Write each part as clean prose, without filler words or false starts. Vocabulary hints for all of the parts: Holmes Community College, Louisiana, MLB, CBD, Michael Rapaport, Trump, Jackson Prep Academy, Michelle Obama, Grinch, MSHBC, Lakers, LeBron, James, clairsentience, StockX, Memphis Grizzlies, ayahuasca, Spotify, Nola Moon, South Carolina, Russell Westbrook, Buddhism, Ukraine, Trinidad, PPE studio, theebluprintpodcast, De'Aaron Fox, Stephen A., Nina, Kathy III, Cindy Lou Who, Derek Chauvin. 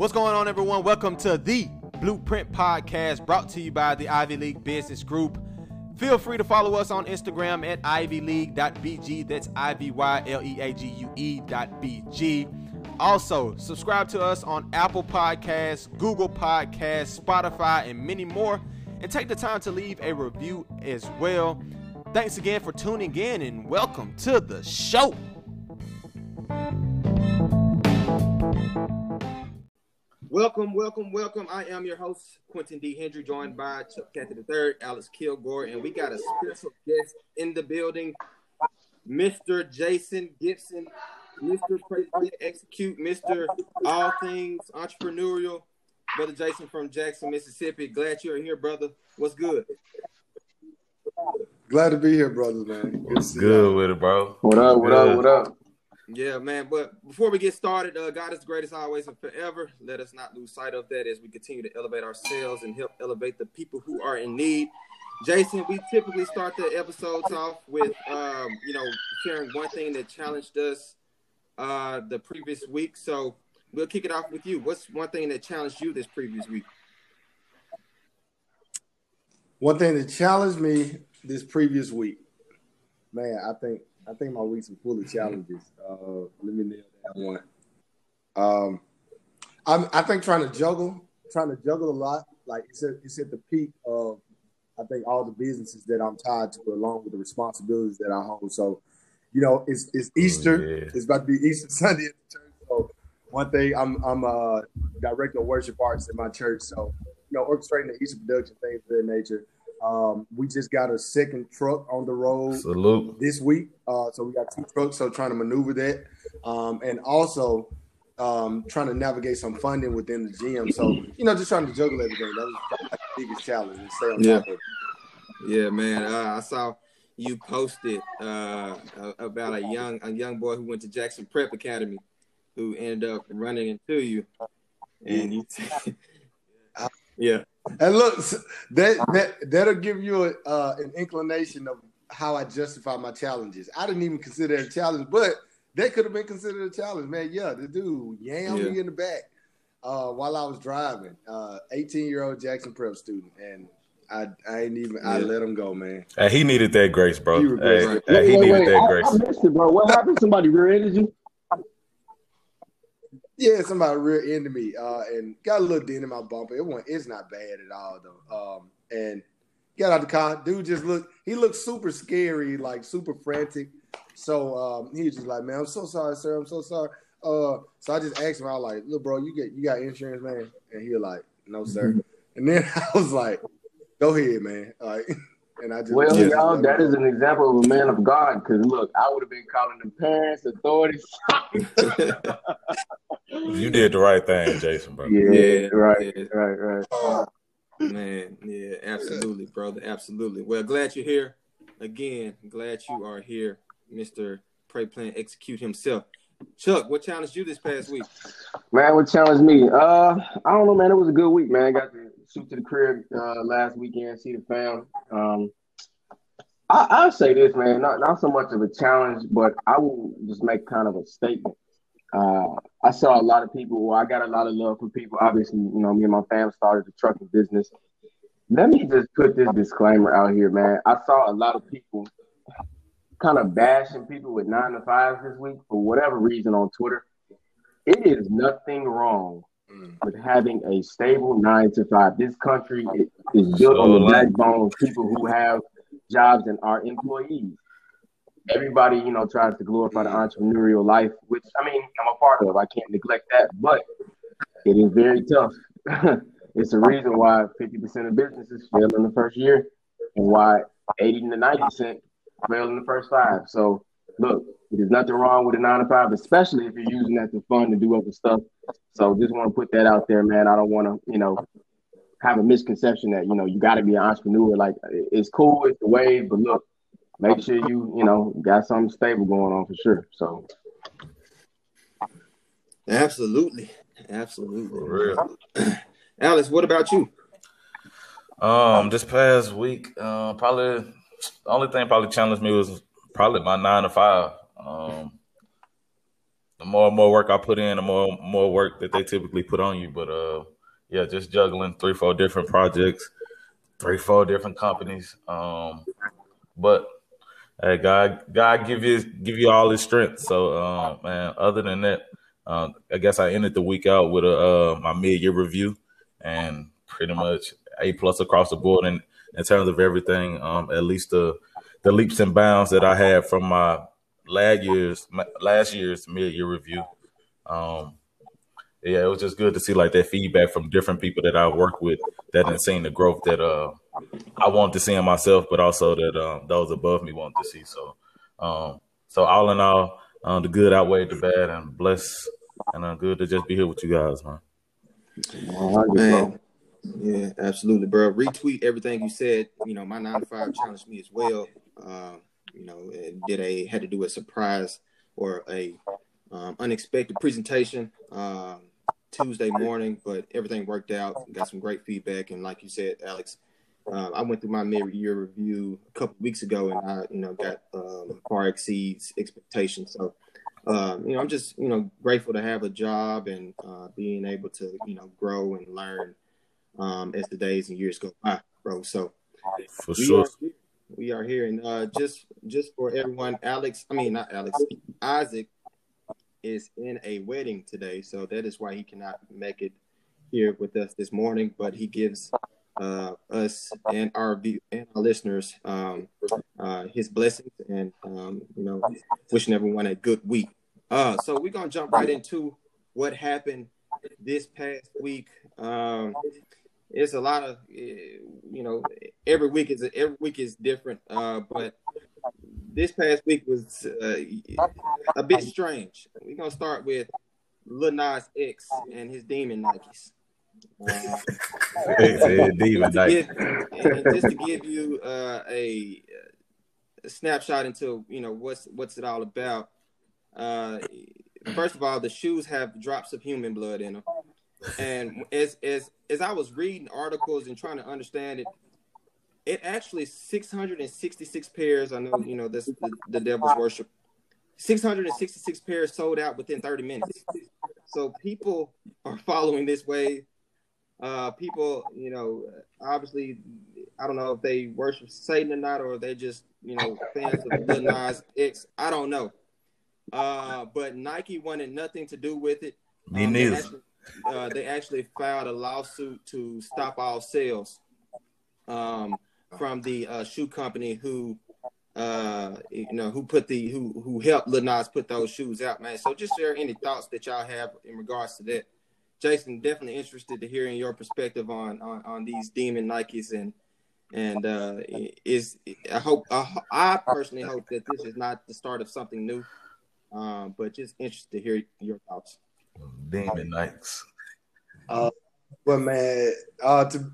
What's going on, everyone? Welcome to the Blueprint Podcast, brought to you by the Ivy League Business Group. Feel free to follow us on Instagram at ivyleague.bg. That's ivyleague.bg. Also, subscribe to us on Apple Podcasts, Google Podcasts, Spotify, and many more. And take the time to leave a review as well. Thanks again for tuning in, and welcome to the show. Welcome, welcome, welcome. I am your host, Quentin D. Hendry, joined by Kathy III, Alex Kilgore, and we got a special guest in the building, Mr. Jason Gibson, Mr. Pray Plan Execute, Mr. All Things Entrepreneurial, Brother Jason from Jackson, Mississippi. Glad you're here, brother. What's good? Glad to be here, brother, man. What's good with it, bro? What up, what up, what up? Yeah, man, but before we get started, God is the greatest always and forever. Let us not lose sight of that as we continue to elevate ourselves and help elevate the people who are in need. Jason, we typically start the episodes off with, sharing one thing that challenged us the previous week. So we'll kick it off with you. What's one thing that challenged you this previous week? One thing that challenged me this previous week, man, I think my weeks were full of challenges. Let me nail that one. I think trying to juggle a lot. Like it's at the peak of, I think, all the businesses that I'm tied to, along with the responsibilities that I hold. So, it's Easter. Yeah. It's about to be Easter Sunday at the church. So one thing, I'm a director of worship arts at my church. So, orchestrating the Easter production, things of that nature. We just got a second truck on the road this week. So we got two trucks, so trying to maneuver that. And also trying to navigate some funding within the gym. So, just trying to juggle everything. That was probably the biggest challenge. And stay on top of it. Yeah, man. I saw you posted about a young boy who went to Jackson Prep Academy who ended up running into you. And you yeah. And look, that'll give you an inclination of how I justify my challenges. I didn't even consider it a challenge, but that could have been considered a challenge, man. Yeah, the dude yammed me in the back while I was driving. 18-year-old Jackson Prep student, and I ain't even I let him go, man. Hey, he needed that grace, bro. He needed that grace. I missed it, bro. What happened? Somebody rear-ended you? Yeah, somebody rear-ended me and got a little dent in my bumper. It's not bad at all, though. And got out the car. Dude just looked super scary, like super frantic. So he was just like, man, I'm so sorry, sir. I'm so sorry. So I just asked him, I was like, look, bro, you got insurance, man? And he was like, no, sir. And then I was like, go ahead, man. All right. And I just y'all, that is an example of a man of God. Because look, I would have been calling the parents, authorities. You did the right thing, Jason, bro. Yeah, right. Man, yeah, absolutely, brother, absolutely. Well, glad you're here again. Glad you are here, Mr. Pray Plan Execute himself. Chuck, what challenged you this past week? Man, what challenged me? I don't know, man. It was a good week, man. I got to shoot to the crib last weekend, see the fam. I'll say this, man, not so much of a challenge, but I will just make kind of a statement. I saw a lot of people. Well, I got a lot of love from people. Obviously, me and my fam started the trucking business. Let me just put this disclaimer out here, man. I saw a lot of people kind of bashing people with 9-to-5s this week for whatever reason on Twitter. It is nothing wrong with having a stable 9-to-5. This country is built on the backbone of people who have jobs and are employees. Everybody, tries to glorify the entrepreneurial life, which, I'm a part of. I can't neglect that, but it is very tough. It's the reason why 50% of businesses fail in the first year and why 80 to 90% fail in the first 5. So, look, there's nothing wrong with a 9-to-5, especially if you're using that to fund and do other stuff. So, just want to put that out there, man. I don't want to, have a misconception that, you got to be an entrepreneur. Like, it's cool, it's the way, but look, make sure you got something stable going on for sure. So, absolutely, for real. Alex, what about you? This past week, probably the only thing challenged me was probably my 9-to-5. the more and more work I put in, the more work that they typically put on you. But yeah, just juggling 3-4 different projects, 3-4 different companies. But hey, God give you all His strength. So man, other than that, I guess I ended the week out with my mid-year review, and pretty much A+ across the board in terms of everything. At least the leaps and bounds that I had from my last year's mid-year review. Yeah, it was just good to see like that feedback from different people that I work with that had seen the growth that I wanted to see in myself, but also that those above me wanted to see. So, so all in all, the good outweighed the bad, and blessed, and good to just be here with you guys, man. Man. Yeah, absolutely, bro. Retweet everything you said. You know, my 9-to-5 challenged me as well. You know, had to do a surprise or a unexpected presentation Tuesday morning, but everything worked out. Got some great feedback, and like you said, Alex, I went through my mid-year review a couple of weeks ago, and I, got far exceeds expectations. So, I'm just grateful to have a job and being able to grow and learn as the days and years go by, bro. So for sure. We are here, and just for everyone, Isaac is in a wedding today, so that is why he cannot make it here with us this morning. But he gives us and our listeners his blessings, and wishing everyone a good week. So we're gonna jump right into what happened this past week. It's a lot of, every week is different, but this past week was a bit strange. We're gonna start with Lil Nas X and his Demon Nikes. Just to give you a snapshot into what's it all about. First of all, the shoes have drops of human blood in them. And as I was reading articles and trying to understand it, it actually 666 pairs. I know that's the devil's worship. 666 pairs sold out within 30 minutes. So people are following this way. People, obviously, I don't know if they worship Satan or not, or they're just fans of Lil Nas X. I don't know. But Nike wanted nothing to do with it. Me neither. They actually filed a lawsuit to stop all sales from the shoe company who helped Lil Nas put those shoes out, man. So just share any thoughts that y'all have in regards to that. Jason, definitely interested to hearing your perspective on these Demon Nikes, and I personally hope that this is not the start of something new, but just interested to hear your thoughts. Demon Nikes. But man,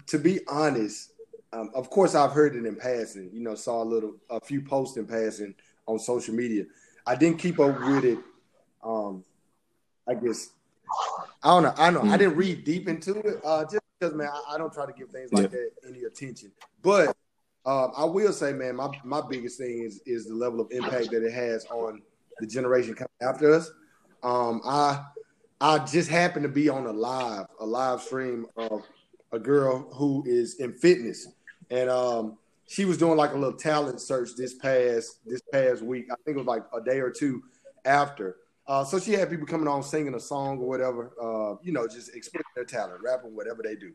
to be honest, of course I've heard it in passing. Saw a few posts in passing on social media. I didn't keep up with it. I guess I don't know. I didn't read deep into it. Just because, man, I don't try to give things like that any attention. But I will say, man, my biggest thing is the level of impact that it has on the generation coming after us. I just happened to be on a live stream of a girl who is in fitness, and she was doing like a little talent search this past week. I think it was like a day or two after. So she had people coming on singing a song or whatever, just expressing their talent, rapping, whatever they do.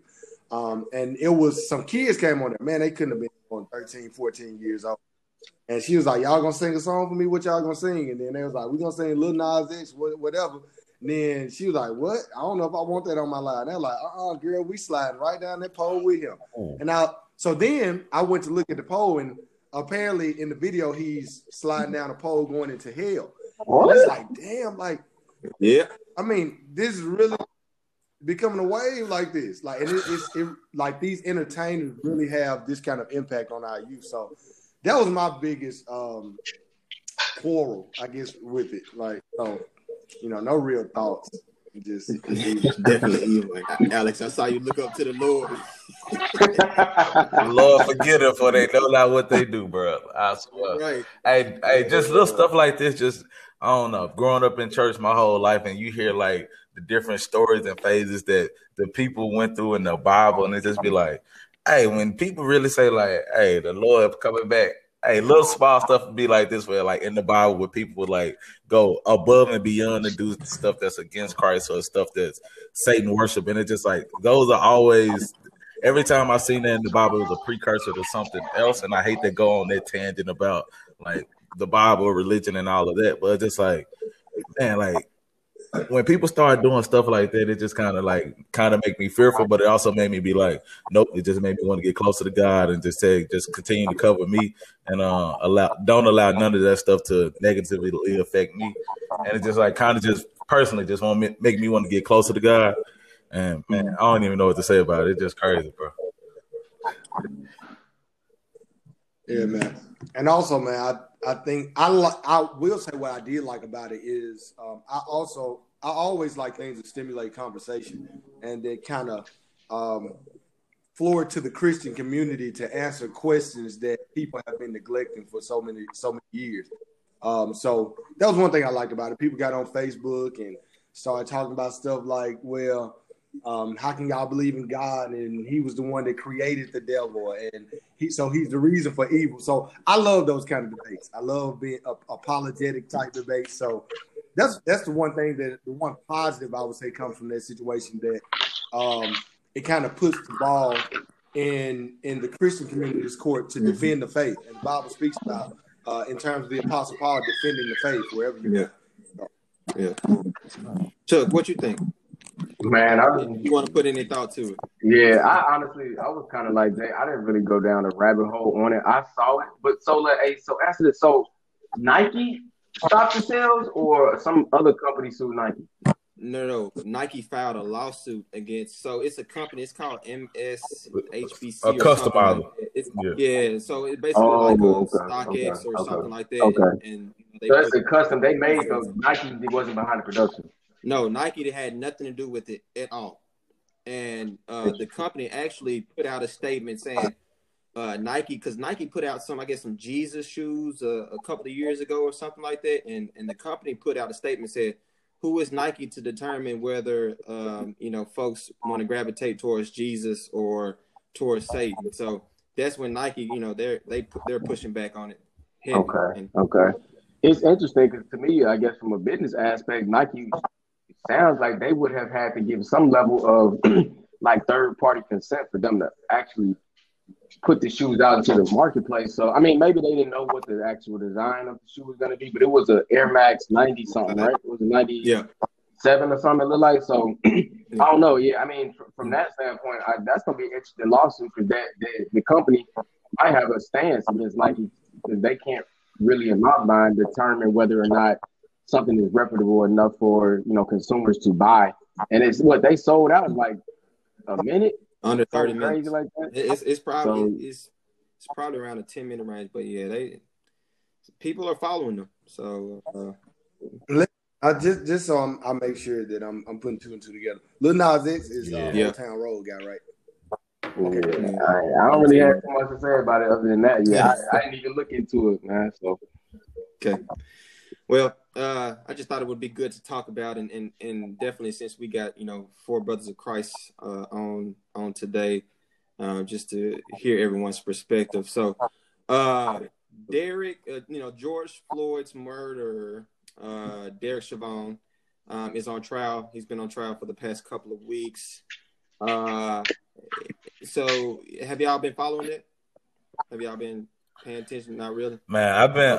And it was some kids came on there. Man, they couldn't have been on 13, 14 years old. And she was like, "Y'all gonna sing a song for me? What y'all gonna sing?" And then they was like, "We're gonna sing Lil Nas X, whatever." And then she was like, "What? I don't know if I want that on my line." They're like, girl, we sliding right down that pole with him." And I went to look at the pole, and apparently in the video he's sliding down a pole going into hell. What? It's like, damn, like, yeah. I mean, this is really becoming a wave like this. Like, and it's like these entertainers really have this kind of impact on our youth. So that was my biggest quarrel, I guess, with it. Like, so. No real thoughts. Just definitely evil. Alex, I saw you look up to the Lord. Lord, forget them, for they know not what they do, bro. I swear. Right. Hey, just little stuff like this. Just I don't know, growing up in church my whole life and you hear like the different stories and phases that the people went through in the Bible, and it just be like, hey, when people really say like, hey, the Lord coming back, hey, little small stuff would be like this where like in the Bible where people would like go above and beyond to do stuff that's against Christ or stuff that's Satan worship. And it's just like, those are always, every time I've seen that in the Bible, it was a precursor to something else. And I hate to go on that tangent about like the Bible, religion and all of that. But it's just like, man, like when people start doing stuff like that, it just kind of make me fearful, but it also made me be like, nope. It just made me want to get closer to God and just say, just continue to cover me and don't allow none of that stuff to negatively affect me. And it just like kind of just personally just want to make me want to get closer to God. And man, I don't even know what to say about it. It's just crazy, bro. Yeah, man. And also, man, I think I will say what I did like about it is I always like things that stimulate conversation and that kind of floor to the Christian community to answer questions that people have been neglecting for so many years. So that was one thing I liked about it. People got on Facebook and started talking about stuff like, well, how can y'all believe in God? And he was the one that created the devil, and he's the reason for evil. So I love those kind of debates. I love being apologetic type debates. So that's the one thing that the one positive I would say comes from that situation, that it kind of puts the ball in the Christian community's court to defend the faith. And the Bible speaks about in terms of the Apostle Paul defending the faith wherever you go. Yeah. Chuck, what you think? Man, you want to put any thought to it? Yeah, I honestly was kind of like that. I didn't really go down a rabbit hole on it. I saw it, but answer this. So Nike stopped the sales, or some other company sued Nike? No. Nike filed a lawsuit against. So it's a company. It's called MSHBC. A customizer. Yeah. So it's basically StockX or something like that. Okay. And so that's a custom they made. Because Nike wasn't behind the production. No, Nike had nothing to do with it at all. And the company actually put out a statement saying Nike, because Nike put out some Jesus shoes a couple of years ago or something like that. And the company put out a statement said, who is Nike to determine whether, folks want to gravitate towards Jesus or towards Satan? So that's when Nike, they're pushing back on it. Okay. It's interesting because to me, I guess from a business aspect, Nike sounds like they would have had to give some level of like third-party consent for them to actually put the shoes out into the marketplace. So, I mean, maybe they didn't know what the actual design of the shoe was going to be, but it was an Air Max 90 something, right? It was a 97 or something, it looked like. So, I don't know. Yeah, I mean, from that standpoint, that's going to be an interesting lawsuit because the company might have a stance against Nike because they can't really, in my mind, determine whether or not something is reputable enough for consumers to buy. And it's what they sold out in like a minute, under 30 minutes, like that. It's probably around a 10-minute range, but yeah, people are following them. So I just so I make sure that I'm putting two and two together. Lil Nas X is Town Road guy, right? Okay. Yeah, I don't really have too much to say about it other than that. Yeah, I didn't even look into it, man. So okay. Well, I just thought it would be good to talk about, and definitely since we got, four brothers of Christ on today, just to hear everyone's perspective. So, Derek, George Floyd's murderer, Derek Chauvin, is on trial. He's been on trial for the past couple of weeks. So have y'all been following it? Have y'all been paying attention? Not really. Man, I've been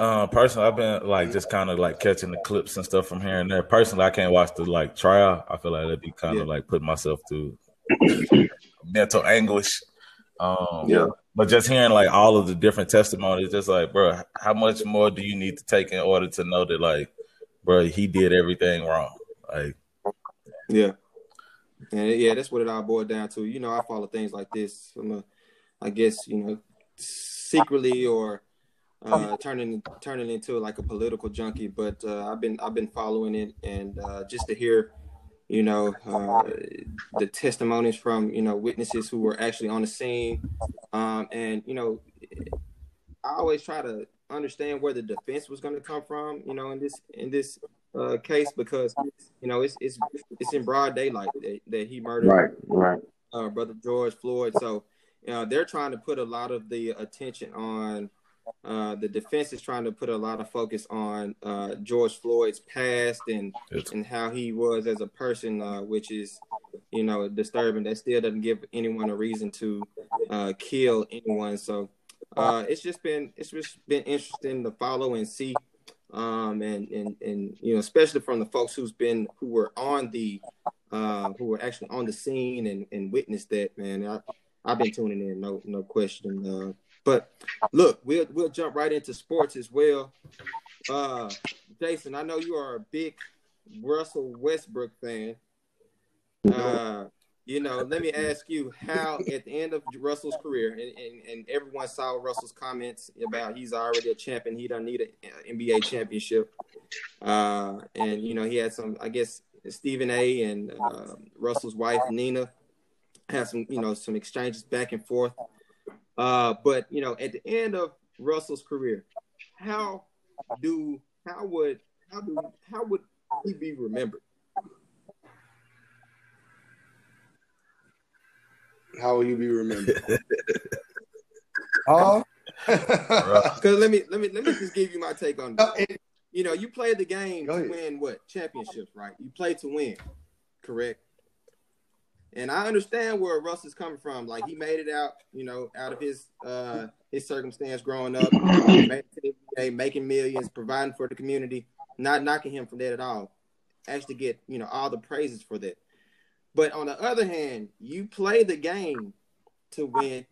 like just kind of like catching the clips and stuff from here and there. Personally, I can't watch the like trial. I feel like that'd be kind of like putting myself through mental anguish. But just hearing like all of the different testimonies, just like, bro, how much more do you need to take in order to know that like, bro, he did everything wrong? Like, yeah. And yeah, that's what it all boiled down to. I follow things like this from secretly or turning into like a political junkie. But I've been following it, and just to hear, the testimonies from witnesses who were actually on the scene, and I always try to understand where the defense was going to come from, you know, in this case, because, you know, it's in broad daylight that he murdered brother George Floyd. So, you know, they're trying to put a lot of the attention on the defense is trying to put a lot of focus on George Floyd's past and how he was as a person, which is, you know, disturbing. That still doesn't give anyone a reason to kill anyone. So it's just been interesting to follow and see, and you know, especially from the folks who were actually on the scene and witnessed that, man. I've been tuning in, no question. But look, we'll jump right into sports as well. Jason, I know you are a big Russell Westbrook fan. You know, let me ask you how, at the end of Russell's career, and everyone saw Russell's comments about he's already a champion, he doesn't need an NBA championship. And, you know, he had some, I guess, Stephen A. and Russell's wife, Nina, had some, you know, some exchanges back and forth. But, you know, at the end of Russell's career, how would he be remembered? How will you be remembered? Oh, because let me just give you my take on this. You know, you play the game to win what? Championships, right? You play to win, correct? And I understand where Russ is coming from. Like, he made it out, you know, out of his circumstance growing up, making millions, providing for the community, not knocking him for that at all. Actually get, you know, all the praises for that. But on the other hand, you play the game to win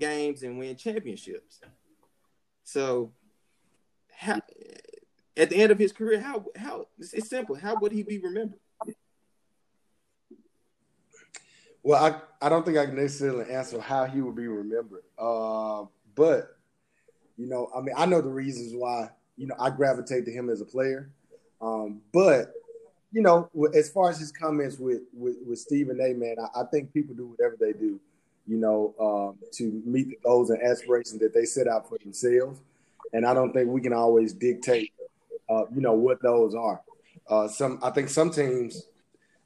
games and win championships. So at the end of his career, how it's simple. How would he be remembered? Well, I don't think I can necessarily answer how he would be remembered. But, you know, I mean, I know the reasons why, you know, I gravitate to him as a player. But, you know, as far as his comments with Stephen A., man, I think people do whatever they do, you know, to meet the goals and aspirations that they set out for themselves. And I don't think we can always dictate, you know, what those are. I think some teams,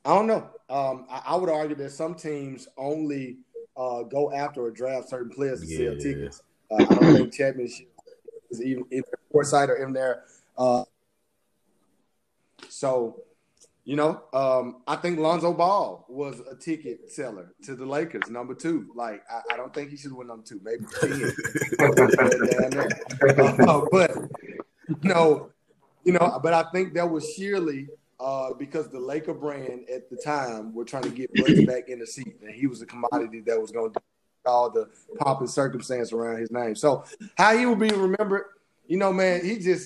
I don't know. I would argue that some teams only go after or draft certain players to sell tickets. I don't think championship is even in their foresight or in their so, you know, I think Lonzo Ball was a ticket seller to the Lakers, number 2. Like, I don't think he should have went number 2. Maybe 10. But, but I think that was sheerly – because the Laker brand at the time were trying to get Russ back in the seat, and he was a commodity that was going to do all the pomp and circumstance around his name. So how he will be remembered, you know, man, he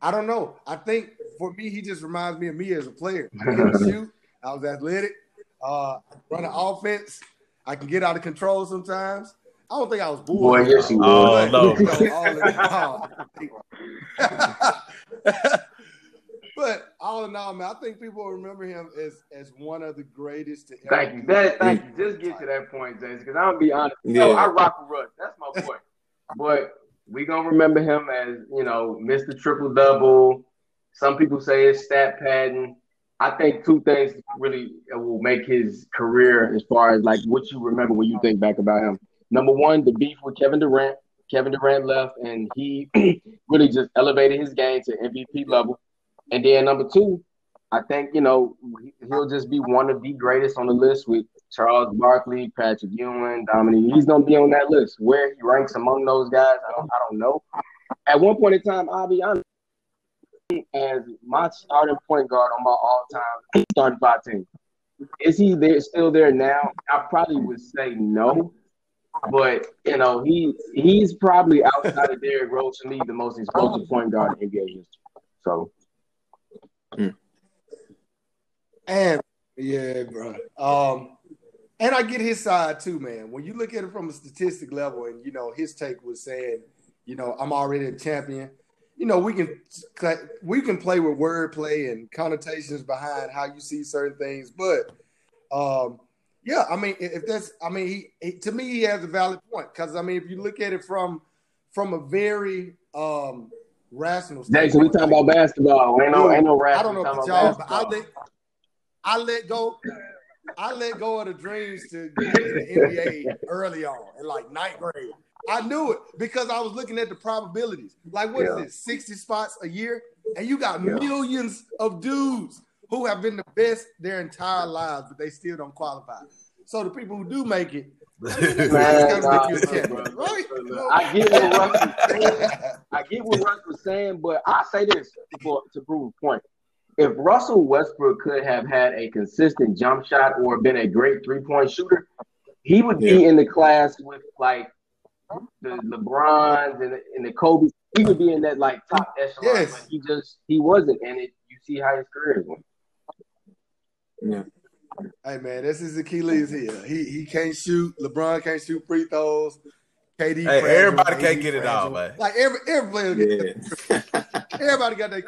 I don't know. I think for me, he just reminds me of me as a player. I can shoot. I was athletic. Run an offense. I can get out of control sometimes. I don't think I was bored. Boy, yes, you were. No. You know, But all in all, man, I think people will remember him as one of the greatest to ever. Thank you. Just get to that point, James, because I'm going to be honest. Yeah. I rock with Russ. That's my boy. But we're going to remember him as, you know, Mr. Triple-Double. Some people say it's stat padding. I think two things really will make his career as far as, like, what you remember when you think back about him. Number one, the beef with Kevin Durant. Kevin Durant left, and he really just elevated his game to MVP level. And then number 2, I think, you know, he'll just be one of the greatest on the list with Charles Barkley, Patrick Ewing, Dominique. He's going to be on that list. Where he ranks among those guys, I don't know. At one point in time, I'll be honest, as my starting point guard on my all-time starting 5 team. Is he still there now? I probably would say no. But, you know, he's probably outside of Derrick Rose to me the most explosive point guard in NBA history. So... And yeah, bro. And I get his side too, man. When you look at it from a statistic level, and you know, his take was saying, you know, I'm already a champion. You know, we can play with wordplay and connotations behind how you see certain things, but yeah, I mean, if that's, I mean, he to me he has a valid point because I mean, if you look at it from from a very rational standpoint. Jason, we talking about basketball. Ain't no rational. I don't know if y'all, but I let go of the dreams to get into the NBA early on, in like ninth grade. I knew it because I was looking at the probabilities. Like, what is this, 60 spots a year? And you got millions of dudes who have been the best their entire lives, but they still don't qualify. So the people who do make it, I get what Russ was saying, but I say this to prove a point. If Russell Westbrook could have had a consistent jump shot or been a great three-point shooter, he would be in the class with, like, the LeBrons and the Kobe. He would be in that, like, top echelon. Yes. But he wasn't, and you see how his career went. Yeah. Hey, man, this is Achilles heel. He can't shoot. LeBron can't shoot free throws. KD. Hey, everybody can't get it all, man. Like, every player everybody got their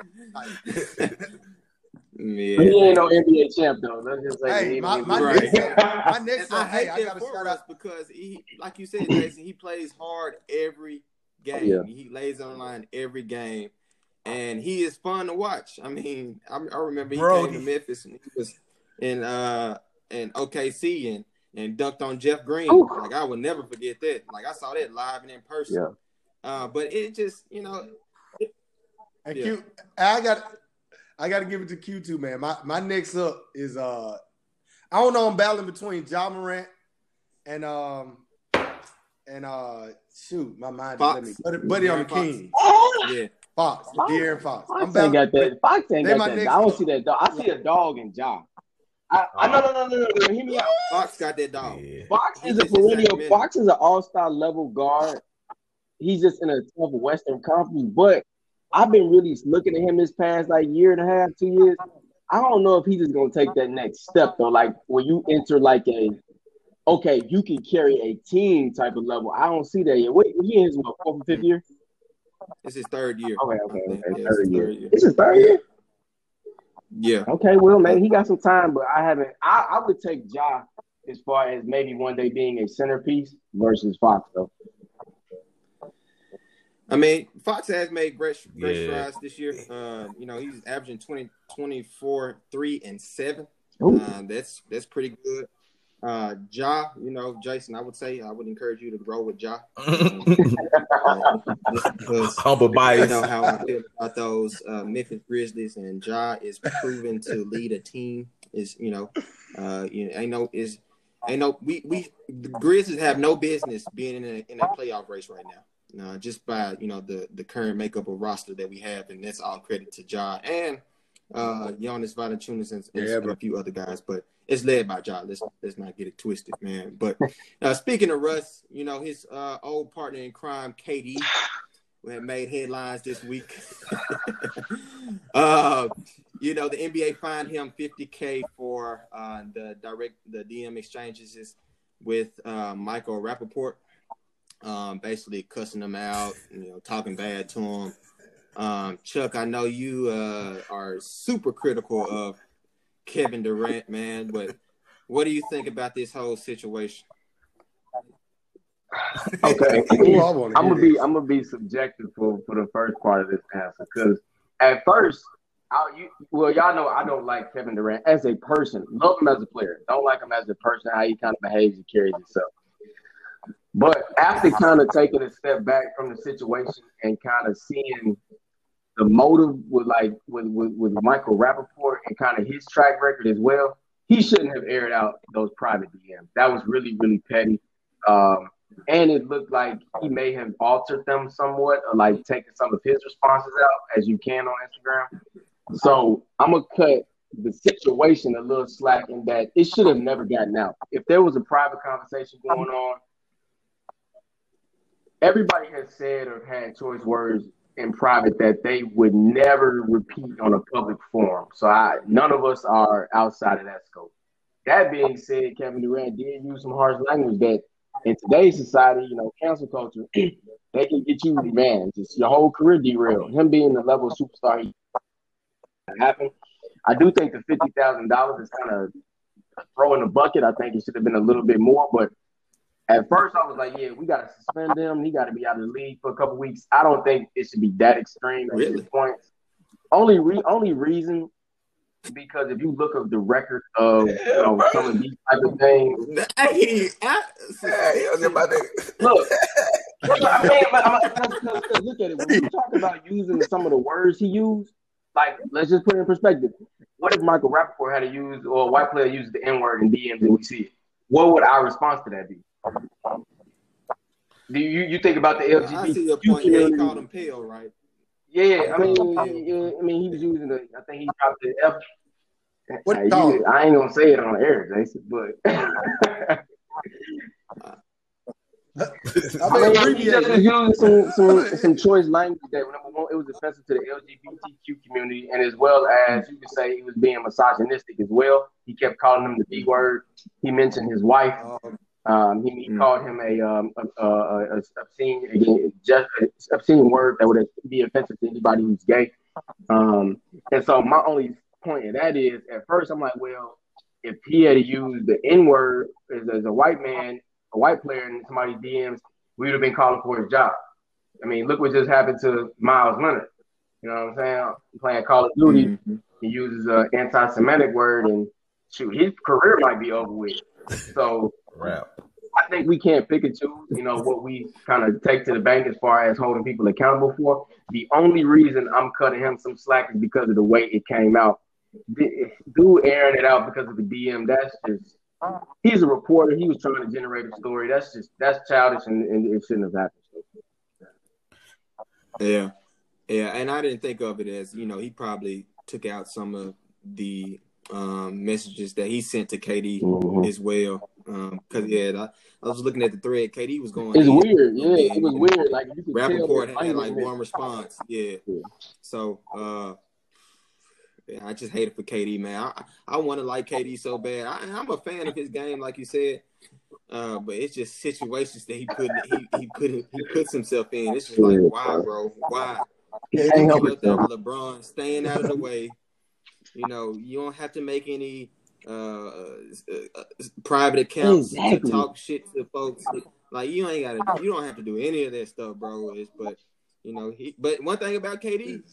Yeah. He ain't no NBA champ, though. Let's just say my next one, I got to start out because, like you said, Jason, he plays hard every game. Yeah. He lays on the line every game. And he is fun to watch. I mean, I remember came to Memphis and he was in OKC and dunked on Jeff Green. Ooh. Like, I will never forget that. Like, I saw that live and in person. Yeah. But it just, you know. Q, I got to give it to Q2, man. My next up is I don't know. I'm battling between Ja Morant and shoot, my mind Fox. Didn't let me. Buddy on the King. Yeah, Fox, De'Aaron Fox. I'm battling. Got that. Fox ain't got that. I don't see that dog. I see a dog in Ja. No. Hear me out. Fox got that dog. Yeah. Fox is a perennial. Fox is an all-star level guard. He's just in a tough Western Conference, but. I've been really looking at him this past like year and a half, 2 years. I don't know if he's just gonna take that next step though. Like when you enter like you can carry a team type of level. I don't see that yet. Wait, he in his fourth or fifth year? It's his third year. Okay. Yeah, it's his third year. Yeah. Okay, well, man, he got some time, but I haven't. I would take Ja as far as maybe one day being a centerpiece versus Fox though. I mean, Fox has made great strides this year. He's averaging 20, 24, 3, and 7. That's pretty good. Ja, Jason, I would say I would encourage you to grow with Ja. Humble bias. I know how I feel about those Memphis Grizzlies, and Ja is proven to lead a team. The Grizzlies have no business being in a playoff race right now. Just by the current makeup of roster that we have, and that's all credit to Ja and Jonas Valanciunas and a few other guys, but it's led by Ja. Let's not get it twisted, man. But speaking of Russ, his old partner in crime, KD, who had made headlines this week. The NBA fined him $50,000 for the DM exchanges with Michael Rapaport. Basically cussing them out, talking bad to them. Chuck, I know you are super critical of Kevin Durant, man, but what do you think about this whole situation? Okay, I'm gonna be subjective for the first part of this answer because at first, y'all know I don't like Kevin Durant as a person. Love him as a player, don't like him as a person. How he kind of behaves and carries himself. But after kind of taking a step back from the situation and kind of seeing the motive with Michael Rapaport and kind of his track record as well, he shouldn't have aired out those private DMs. That was really, really petty. And it looked like he may have altered them somewhat or like taken some of his responses out as you can on Instagram. So I'm going to cut the situation a little slack in that it should have never gotten out. If there was a private conversation going on, everybody has said or had choice words in private that they would never repeat on a public forum. So none of us are outside of that scope. That being said, Kevin Durant did use some harsh language that in today's society, cancel culture, they can get you, man, just your whole career derailed. Him being the level of superstar he happened. I do think the $50,000 is kind of throwing the bucket. I think it should have been a little bit more, but At first, I was like, yeah, we got to suspend him. He got to be out of the league for a couple weeks. I don't think it should be that extreme at this point. Only reason, because if you look at the record of some of these type of things. Look, let's look at it. When you talk about using some of the words he used, like, let's just put it in perspective. What if Michael Rapaport had to use, or a white player uses the N-word in DMs and we see it? What would our response to that be? Do you think about the LGBT? I see your point. Yeah, he called him pale, right? Yeah, I mean, he was using the. I think he dropped the F. I ain't gonna say it on air, Jason, but. I mean, he just was using some choice language that, number one, it was offensive to the LGBTQ community, and as well as you could say he was being misogynistic as well. He kept calling him the B word. He mentioned his wife. He called him a obscene word that would be offensive to anybody who's gay. And so my only point of that is, at first I'm like, well, if he had used the N word as a white man, a white player in somebody's DMs, we would have been calling for his job. I mean, look what just happened to Myles Leonard. You know what I'm saying? Playing Call of Duty, he uses an anti-Semitic word, and shoot, his career might be over with. So I think we can't pick and choose, you know, what we kind of take to the bank as far as holding people accountable for. The only reason I'm cutting him some slack is because of the way it came out. Dude airing it out because of the DM, that's just – he's a reporter. He was trying to generate a story. That's just – that's childish, and it shouldn't have happened. Yeah. Yeah, and I didn't think of it as, you know, he probably took out some of the messages that he sent to Katie as well. Because I was looking at the thread. KD was going. It's weird, yeah. It was weird. Like you could Rapaport tell had like one response, yeah. So, I just hate it for KD, man. I want to like KD so bad. I'm a fan of his game, like you said, but it's just situations that he puts himself in. It's just like, why, bro? Why? Hang up with LeBron staying out of the way. You know, you don't have to make any. Private accounts to talk shit to folks. Like you don't have to do any of that stuff, bro. But you know, but one thing about KD,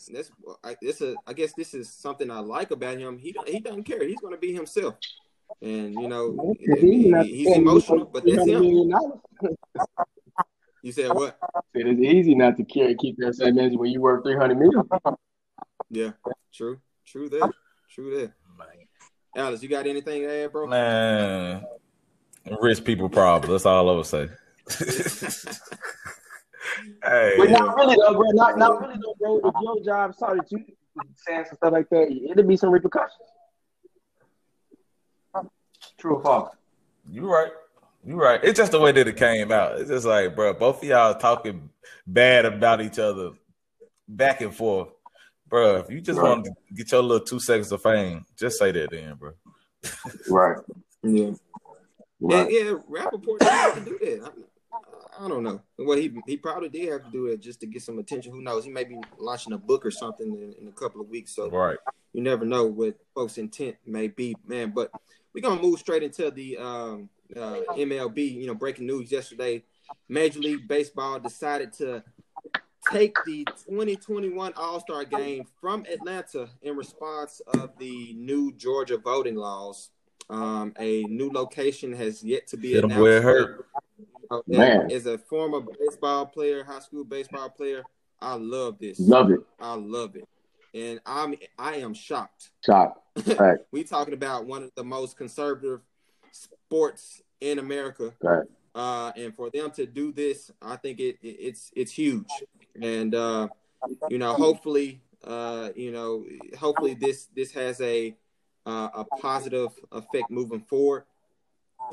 I guess this is something I like about him. He doesn't care. He's gonna be himself, and you know, he's emotional, but that's him. You said what? It is easy not to care and keep that same energy when you work 300 million. Yeah, true there. Alex, you got anything to add, bro? Nah. Rich people problem. That's all I would say. Hey, but not really though, bro. Not really though, bro. If your job started you saying some stuff like that, it'll be some repercussions. True or false? You're right. It's just the way that it came out. It's just like, bro, both of y'all talking bad about each other back and forth. Bro, if you just want to get your little 2 seconds of fame, just say that then, bro. Right. Yeah. Right. Yeah, Rapaport didn't have to do that. I don't know. Well, he probably did have to do it just to get some attention. Who knows? He may be launching a book or something in a couple of weeks. So you never know what folks' intent may be, man. But we're going to move straight into the MLB. You know, breaking news yesterday. Major League Baseball decided to take the 2021 All-Star Game from Atlanta in response of the new Georgia voting laws. A new location has yet to be announced. Where it hurt. As a former baseball player, high school baseball player, I love this. Love it. And I am shocked. Right. We talking about one of the most conservative sports in America. Right. And for them to do this, I think it's huge. And, you know, hopefully this has a positive effect moving forward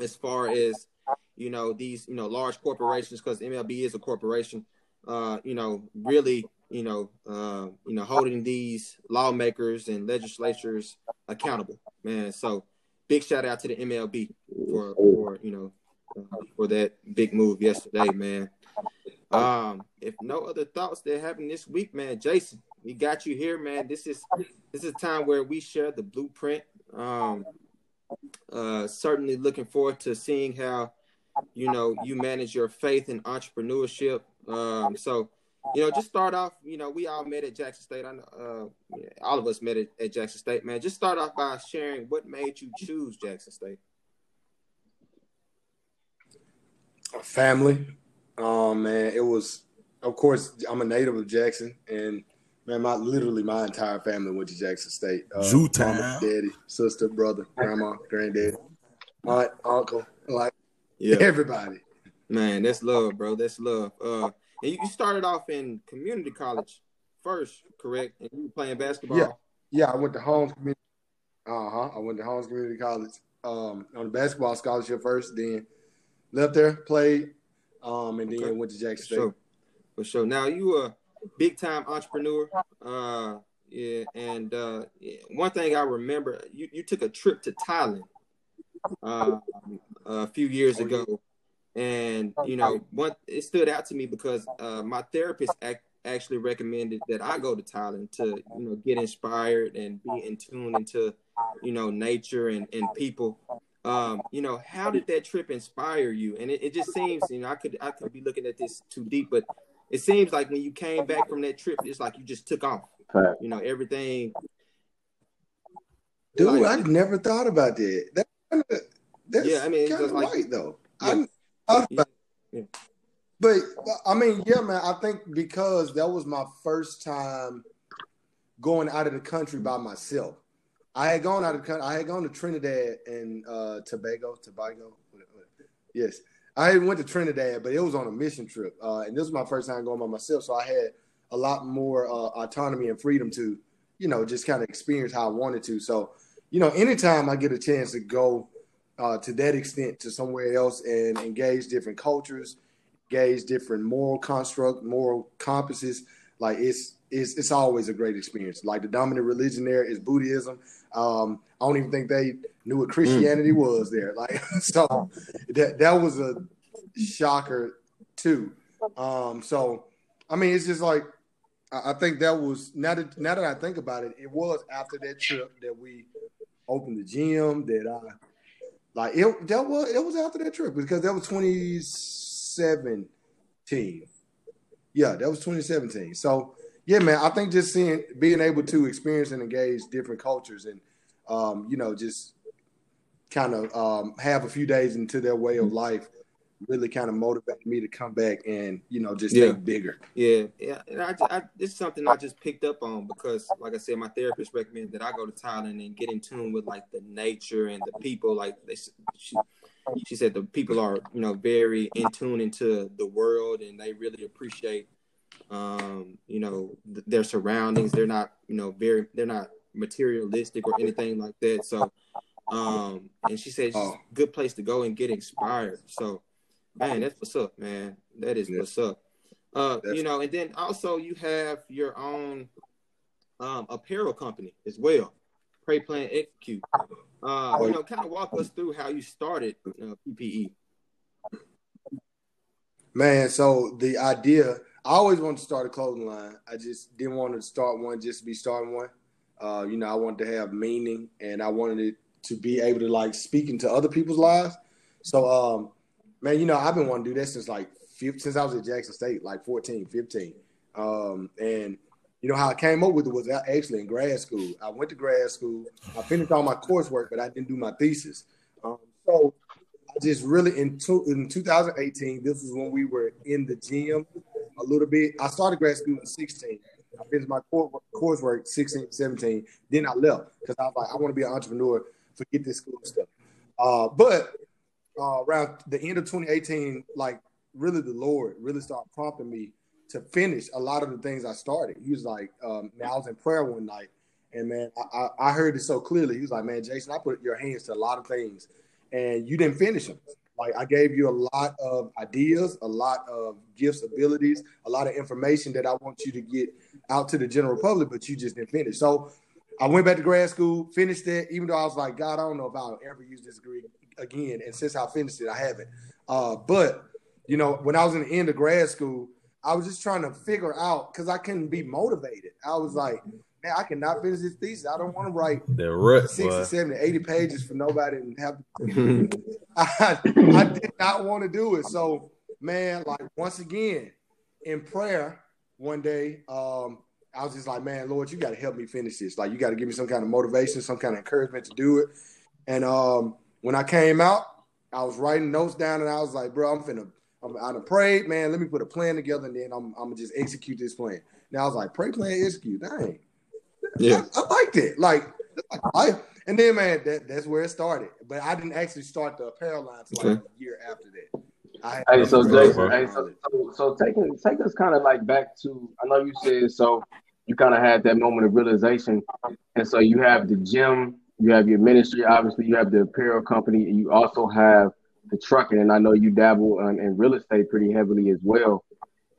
as far as, you know, these, you know, large corporations, because MLB is a corporation, really holding these lawmakers and legislatures accountable, man. So big shout out to the MLB for that big move yesterday, man. If no other thoughts that happened this week, man, Jason, we got you here, man. This is a time where we share the blueprint. Certainly looking forward to seeing how you know, you manage your faith and entrepreneurship. So, you know, just start off, you know, we all met at Jackson State. I know all of us met at Jackson State, man. Just start off by sharing what made you choose Jackson State. Family. Man, it was, of course, I'm a native of Jackson, and man, my entire family went to Jackson State. Mama, daddy, sister, brother, grandma, granddaddy, aunt, uncle, like everybody. Man, that's love, bro. That's love. And you started off in community college first, correct? And you were playing basketball. Yeah, I went to Holmes Community. I went to Holmes Community College on a basketball scholarship first, then left there, played, and then went to Jackson State. For sure. Now you a big time entrepreneur. One thing I remember, you took a trip to Thailand a few years ago. And, you know, it stood out to me because my therapist actually recommended that I go to Thailand to, you know, get inspired and be in tune into, you know, nature and people. You know, how did that trip inspire you? And it just seems, you know, I could be looking at this too deep, but it seems like when you came back from that trip, it's like you just took off. You know, everything. Dude, I've never thought about that. That's kind of right, though. Yeah. But I mean, yeah, man, I think because that was my first time going out of the country by myself. I had gone to Trinidad and Tobago. Yes, I went to Trinidad, but it was on a mission trip, and this was my first time going by myself. So I had a lot more autonomy and freedom to, you know, just kind of experience how I wanted to. So, you know, anytime I get a chance to go to that extent to somewhere else and engage different cultures, engage different moral compasses, like it's always a great experience. Like the dominant religion there is Buddhism. I don't even think they knew what Christianity was there. Like, so that was a shocker too. So, I mean, it's just like, I think that was, now that I think about it, it was after that trip that we opened the gym that was after that trip, because that was 2017. Yeah, that was 2017. So, yeah, man, I think just being able to experience and engage different cultures and, you know, just kind of have a few days into their way of life really kind of motivated me to come back and, you know, just think bigger. Yeah. And it's something I just picked up on because, like I said, my therapist recommended that I go to Thailand and get in tune with, like, the nature and the people. Like, she said the people are, you know, very in tune into the world and they really appreciate, you know, their surroundings. They're not, you know, they're not materialistic or anything like that. So, and she said it's a good place to go and get inspired. So, man, that's what's up, man. That is what's up. You know, and then also you have your own apparel company as well, Pray Plan Execute. You know, kind of walk us through how you started PPE. Man, so the idea, I always wanted to start a clothing line. I just didn't want to start one just to be starting one. You know, I wanted to have meaning, and I wanted it to be able to, like, speak into other people's lives. So, man, you know, I've been wanting to do that since I was at Jackson State, like 14, 15. And, you know, how I came up with it was actually in grad school. I went to grad school. I finished all my coursework, but I didn't do my thesis. So I just really, in 2018, this was when we were in the gym a little bit. I started grad school in 16. I finished my coursework 16, 17. Then I left because I was like, I want to be an entrepreneur. Forget this school stuff. But around the end of 2018, like, really the Lord really started prompting me to finish a lot of the things I started. He was like, man, I was in prayer one night, and, man, I heard it so clearly. He was like, man, Jason, I put your hands to a lot of things, and you didn't finish them. Like, I gave you a lot of ideas, a lot of gifts, abilities, a lot of information that I want you to get out to the general public, but you just didn't finish. So I went back to grad school, finished that, even though I was like, God, I don't know if I'll ever use this degree again. And since I finished it, I haven't. But, you know, when I was in the end of grad school, I was just trying to figure out, because I couldn't be motivated. I was like, man, I cannot finish this thesis. I don't want to write 60, 70, 80 pages for nobody and have I did not want to do it. So, man, like once again, in prayer one day, I was just like, man, Lord, you got to help me finish this. Like, you got to give me some kind of motivation, some kind of encouragement to do it. And when I came out, I was writing notes down, and I was like, bro, I done prayed, man. Let me put a plan together, and then I'm going to just execute this plan. Now I was like, Pray Plan Execute. Dang. Yeah. I liked it. And then, man, that's where it started. But I didn't actually start the apparel line until like a year after that. So Jason, take us kind of like back to, I know you said, so you kind of had that moment of realization. And so you have the gym, you have your ministry, obviously you have the apparel company, and you also have the trucking. And I know you dabble in real estate pretty heavily as well.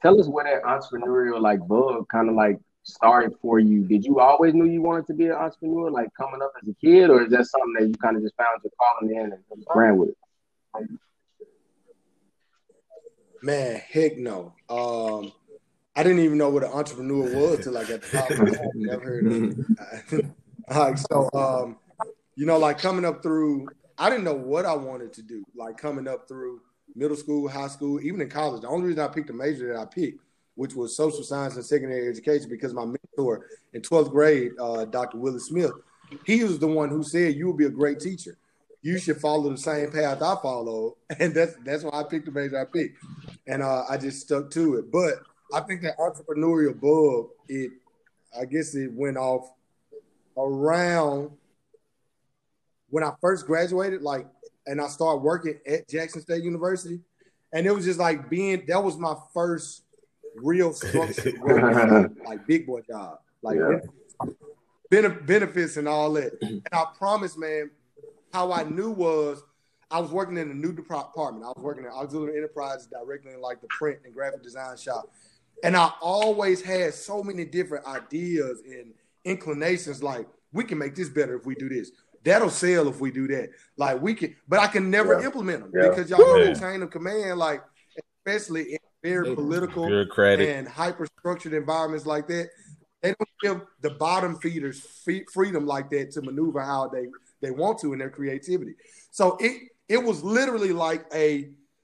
Tell us where that entrepreneurial like bug kind of like started for you. Did you always knew you wanted to be an entrepreneur, like coming up as a kid, or is that something that you kind of just found your calling in and ran with it? Man, heck no. I didn't even know what an entrepreneur was till I got to college. I never heard of it. Coming up through, I didn't know what I wanted to do. Like coming up through middle school, high school, even in college. The only reason I picked the major that I picked, which was social science and secondary education, because my mentor in 12th grade, Dr. Willis Smith, he was the one who said, you will be a great teacher. You should follow the same path I follow. And that's why I picked the major I picked. And I just stuck to it. But I think that entrepreneurial bug, it went off around when I first graduated, like, and I started working at Jackson State University. And it was just like that was my first real structured like big boy job, like benefits and all that. And I promise, man, how I knew was I was working in a new department. I was working at Auxiliary Enterprises directly in like the print and graphic design shop. And I always had so many different ideas and inclinations. Like, we can make this better if we do this. That'll sell if we do that. Like, we can, but I can never implement them because y'all know the chain of command, like, especially in very political and hyper-structured environments like that. They don't give the bottom feeders freedom like that to maneuver how they want to in their creativity. So it was literally like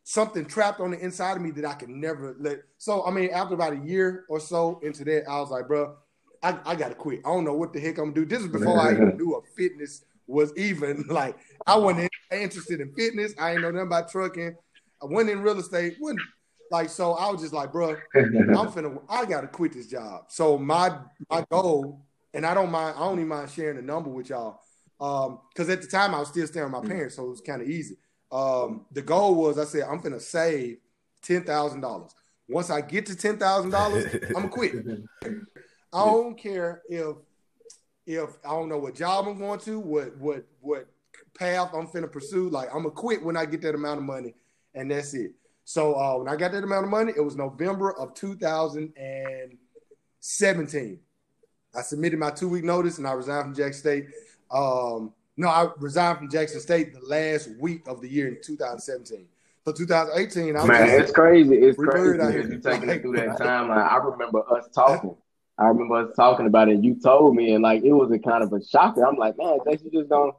something trapped on the inside of me that I could never let. So, I mean, after about a year or so into that, I was like, bro, I got to quit. I don't know what the heck I'm going to do. This is before I even knew a fitness was even like, I wasn't interested in fitness. I ain't know nothing about trucking. I wasn't in real estate. So I was just like, bro, I got to quit this job. So my goal, and I don't even mind sharing the number with y'all, because at the time I was still staying with my parents, so it was kind of easy. The goal was, I said, I'm gonna save $10,000. Once I get to $10,000, I'm gonna quit. I don't care if I don't know what job I'm going to, what path I'm finna pursue. Like, I'm gonna quit when I get that amount of money, and that's it. So when I got that amount of money, it was November of 2017. I submitted my 2-week notice and I resigned from Jackson State. I resigned from Jackson State the last week of the year in 2017. So 2018, it's crazy. It's crazy. You taking it through that timeline. I remember us talking. I remember us talking about it. You told me, and like it was a kind of a shock. I'm like, man, Jason just gonna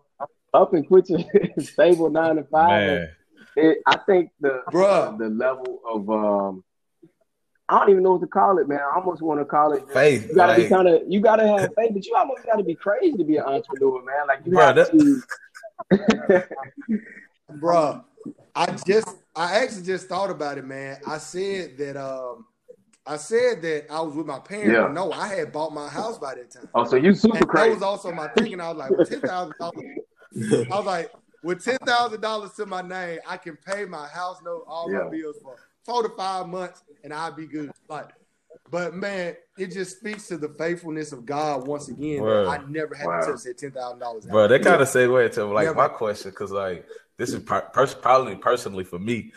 up and quit your stable 9-to-5. I think the level of I don't even know what to call it, man. I almost want to call it faith. You gotta you gotta have faith, but you almost gotta be crazy to be an entrepreneur, man. Like you have to. Bro, I actually just thought about it, man. I said that I was with my parents. Yeah. No, I had bought my house by that time. Oh, so you super crazy. That was also my thinking. I was like, with $10,000. I was like, with $10,000 to my name, I can pay my house note, all my bills for 4 to 5 months, and I'll be good. But man, it just speaks to the faithfulness of God once again. Wow. I never had to touch that $10,000. Bro, that kind of segue to like my question, because like this is probably personally for me.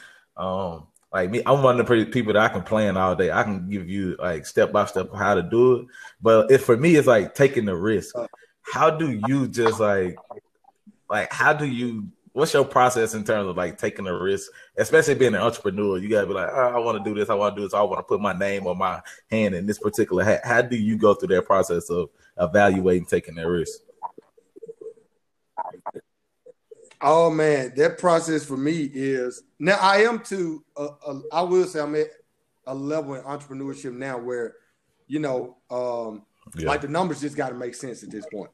Like me, I'm one of the people that I can plan all day. I can give you like step by step how to do it. But for me, it's like taking the risk. How do you what's your process in terms of like taking a risk, especially being an entrepreneur? You gotta be like, oh, I want to do this. I want to do this. I want to put my name or my hand in this particular hat. How do you go through that process of evaluating taking that risk? Oh man, that process for me is now I am to I will say I'm at a level in entrepreneurship now where, you know, like the numbers just got to make sense at this point.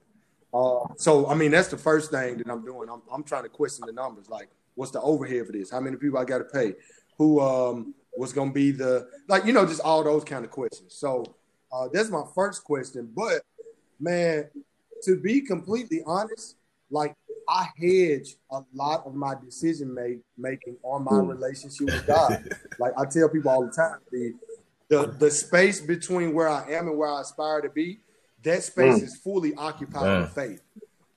So I mean that's the first thing that I'm doing. I'm trying to question the numbers. Like, what's the overhead for this? How many people I got to pay? Who? What's gonna be the, like, you know, just all those kind of questions. So that's my first question. But man, to be completely honest, like, I hedge a lot of my decision making on my relationship with God. Like, I tell people all the time, the space between where I am and where I aspire to be, that space is fully occupied with faith.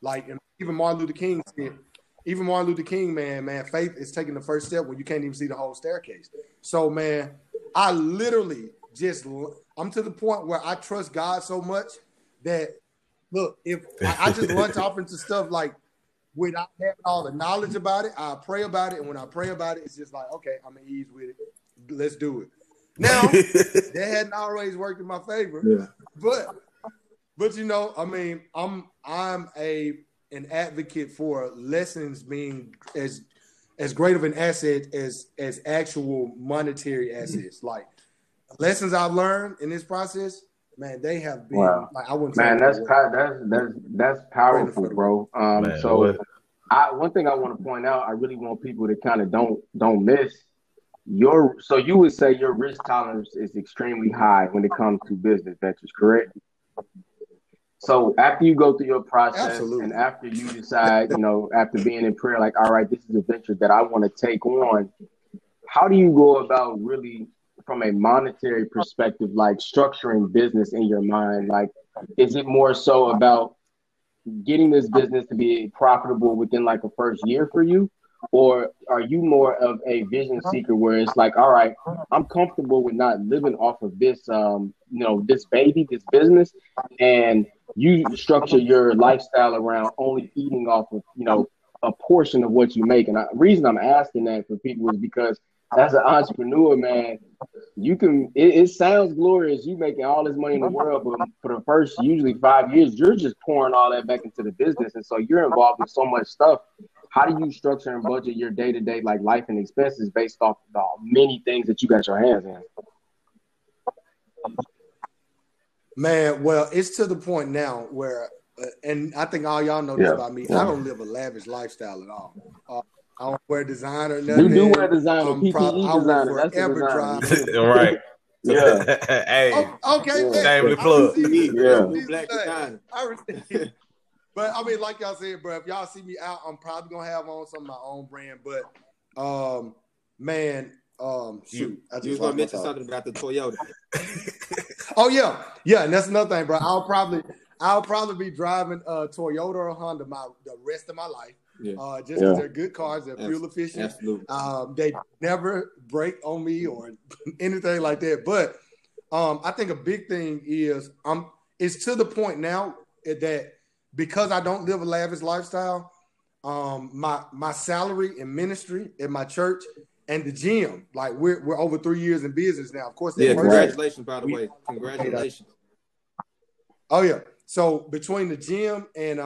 Like, and even Martin Luther King said, man, faith is taking the first step when you can't even see the whole staircase. So, man, I literally just, I'm to the point where I trust God so much that, look, if I just lunge off into stuff like, without having all the knowledge about it, I pray about it. And when I pray about it, it's just like, okay, I'm at ease with it. Let's do it. Now, that hadn't always worked in my favor. Yeah. But you know, I mean, I'm an advocate for lessons being as great of an asset as actual monetary assets. Mm-hmm. Like, lessons I've learned in this process, man, they have been like, I wouldn't. Man, that's powerful, bro. So, one thing I want to point out, I really want people to kind of don't miss your. So you would say your risk tolerance is extremely high when it comes to business ventures, correct? So after you go through your process, absolutely, and after you decide, you know, after being in prayer, like, all right, this is a venture that I want to take on. How do you go about really, from a monetary perspective, like structuring business in your mind? Like, is it more so about getting this business to be profitable within like a first year for you? Or are you more of a vision seeker where it's like, all right, I'm comfortable with not living off of this, you know, this baby, this business, and you structure your lifestyle around only eating off of, you know, a portion of what you make? And the reason I'm asking that for people is because as an entrepreneur, man, you can, it sounds glorious, you making all this money in the world, but for the first usually 5 years, you're just pouring all that back into the business. And so you're involved with so much stuff. How do you structure and budget your day-to-day, like, life and expenses based off the many things that you got your hands in? Man, well, it's to the point now where, and I think all y'all know this about me, I don't live a lavish lifestyle at all. I don't wear designer. Nothing. You do wear designer. PPE designer. That's the designer. Right. Yeah. Hey. Okay. Yeah. Family plug. Yeah. But I mean, like y'all said, bro, if y'all see me out, I'm probably gonna have on some of my own brand. But, man, shoot, I just was gonna mention something about the Toyota. Oh yeah, yeah, and that's another thing, bro. I'll probably be driving a Toyota or a Honda the rest of my life. Yeah. Just because they're good cars, they're fuel efficient. Absolutely. They never break on me or anything like that. But I think a big thing is it's to the point now that because I don't live a lavish lifestyle, my salary in ministry at my church and the gym, like we're over 3 years in business now. Of course, congratulations, by the way. Congratulations. Oh yeah. So between the gym and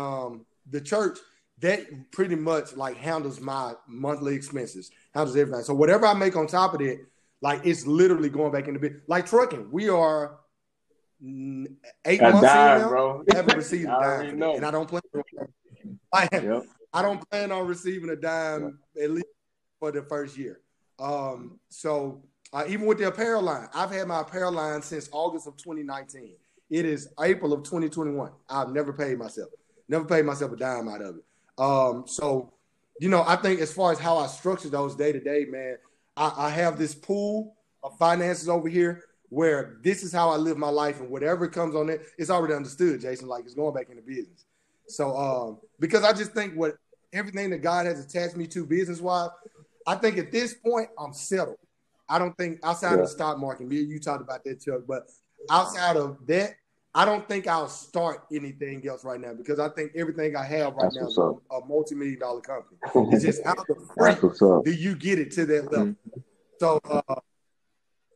the church, that pretty much like handles my monthly expenses, handles everything. So whatever I make on top of it, like it's literally going back in the bit. Like trucking, we are 8 months in now, bro. Haven't received a dime, and I don't plan on, I don't plan on receiving a dime at least for the first year. So even with the apparel line, I've had my apparel line since August of 2019. It is April of 2021. I've never paid myself a dime out of it. So, you know, I think as far as how I structure those day to day, man, I have this pool of finances over here where this is how I live my life, and whatever comes on it, it's already understood, Jason, like it's going back into business. So, because I just think everything that God has attached me to business wise, I think at this point I'm settled. I don't think outside of the stock market, me and you talked about that, Chuck, but outside of that, I don't think I'll start anything else right now because I think everything I have right now is a multi-million-dollar company. It's just how the freak do you get it to that level? Mm-hmm.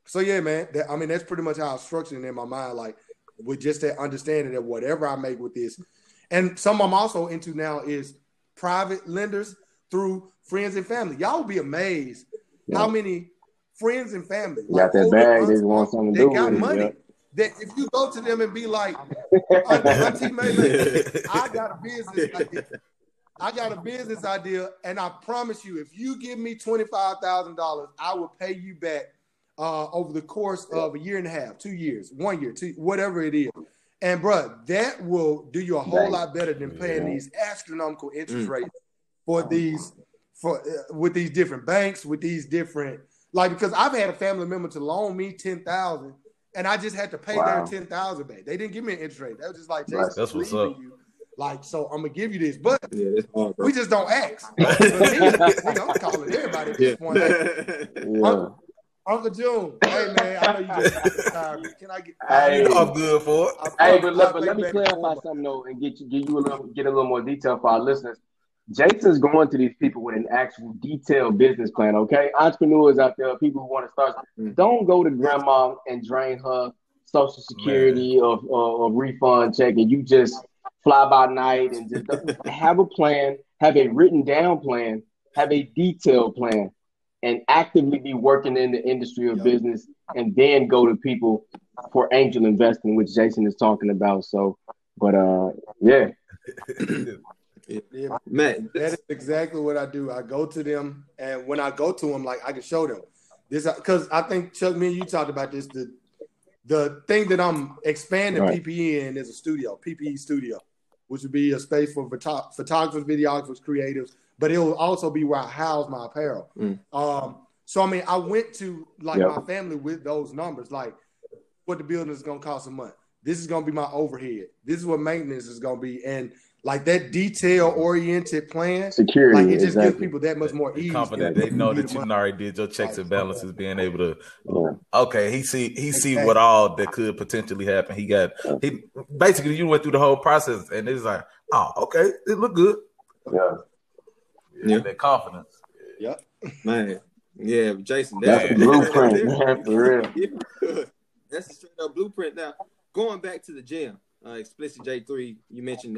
So yeah, man. That, I mean, that's pretty much how I structured it in my mind, like with just that understanding that whatever I make with this, and some I'm also into now is private lenders through friends and family. Y'all will be amazed how many friends and family got that bag. They want something to do with money. Yeah. That if you go to them and be like, Auntie May, I got a business idea. I got a business idea, and I promise you, if you give me $25,000, I will pay you back over the course of a year and a half, 2 years, 1 year, whatever it is. And, bro, that will do you a whole lot better than paying these astronomical interest rates for these with these different banks, with these different because I've had a family member to loan me $10,000, and I just had to pay their $10,000 back. They didn't give me an interest rate. They were just like, Jason, that's what's up. Like, so I'm gonna give you this, but we just don't ask. I'm calling everybody at this point. Uncle June, hey man, I know you just can I get? I'm good for it. Hey, but let me clarify something though, and get you a little more detail for our listeners. Jason's going to these people with an actual detailed business plan. Okay, entrepreneurs out there, people who want to start, don't go to grandma and drain her Social Security or refund check, and you just fly by night and just have a plan, have a written down plan, have a detailed plan, and actively be working in the industry or business, and then go to people for angel investing, which Jason is talking about. So, but man, that is exactly what I do. I go to them, and when I go to them, like I can show them this because I think Chuck, me and you talked about this. The thing that I'm expanding PPE in is a studio, PPE studio, which would be a space for photographers, videographers, creatives, but it will also be where I house my apparel. So, I mean, I went to, my family with those numbers, like what the building is going to cost a month. This is going to be my overhead. This is what maintenance is going to be. And, like, that detail-oriented plan, security, like, it just gives people that much more ease. Confident they know that you already did your checks and balances, being able to, he see what all that could potentially happen. He basically, you went through the whole process, and it's like, oh, okay, it looked good. Yeah. That confidence. Man. Yeah, Jason. That's a blueprint. For real. That's a straight-up blueprint. Now, going back to the gym. Explicit J3, you mentioned,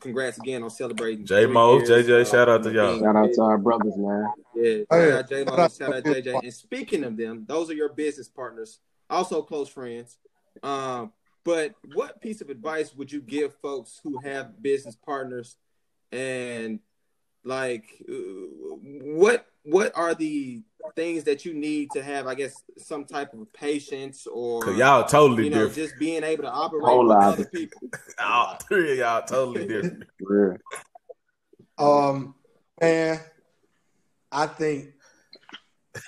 congrats again on celebrating. J Mo, JJ, shout out to y'all. Shout out to our brothers, man. Yeah, shout out J Mo, shout out JJ. And speaking of them, those are your business partners, also close friends. But what piece of advice would you give folks who have business partners, and what are the things that you need to have, I guess, some type of patience or y'all totally different. Just being able to operate with other people. All three of y'all totally different. Man, I think.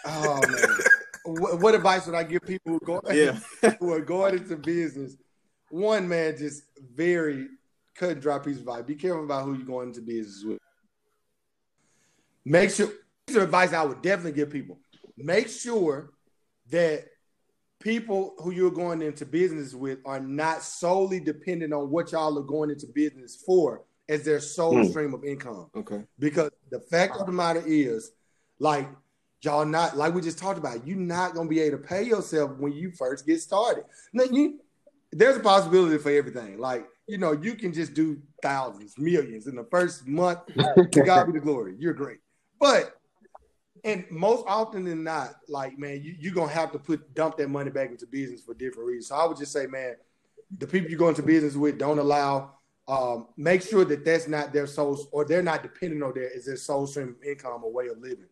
Oh man, what advice would I give people who are going into business? One, man, just very cut and dry piece of advice. Be careful about who you're going into business with. Make sure. These are advice I would definitely give people. Make sure that people who you're going into business with are not solely dependent on what y'all are going into business for as their sole stream of income. Okay. Because the fact of the matter is, like y'all not, like we just talked about, you're not going to be able to pay yourself when you first get started. Now, there's a possibility for everything. Like, you can just do thousands, millions in the first month. To God be the glory. You're great. But and most often than not, like, man, you're going to have to dump that money back into business for different reasons. So I would just say, man, the people you go into business with, don't allow, make sure that that's not their source, or they're not dependent on their sole stream of income or way of living.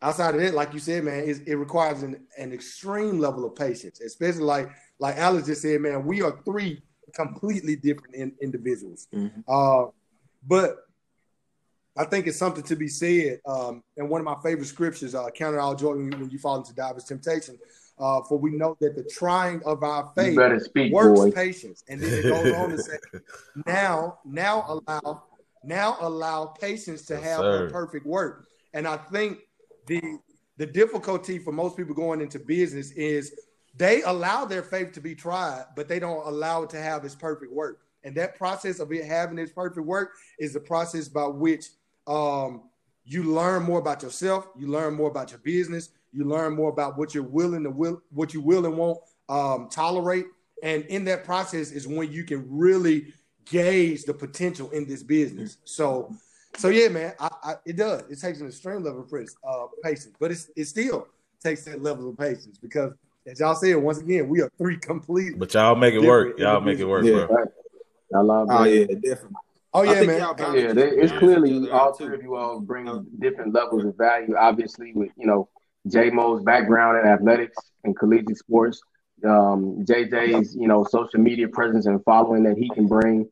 Outside of that, like you said, man, it requires an extreme level of patience, especially like Alex just said, man, we are three completely different individuals. But I think it's something to be said. And one of my favorite scriptures, count it all joy when you fall into divers temptation. For we know that the trying of our faith works patience. And then it goes on to say, now allow patience to have the perfect work. And I think the difficulty for most people going into business is They allow their faith to be tried, but they don't allow it to have its perfect work. And that process of it having its perfect work is the process by which you learn more about yourself, you learn more about your business, you learn more about what you're willing to what you will and won't tolerate. And in that process is when you can really gauge the potential in this business. So yeah, man, it does. It takes an extreme level of patience, but it still takes that level of patience because, as y'all said, once again, we are three complete. But y'all make it work. Y'all make it work, yeah, bro. Right. I love it. Oh, yeah, definitely. Oh, yeah, man. Yeah, it's clearly all three of you all bring different levels of value, obviously, with, you know, J Mo's background in athletics and collegiate sports, JJ's, you know, social media presence and following that he can bring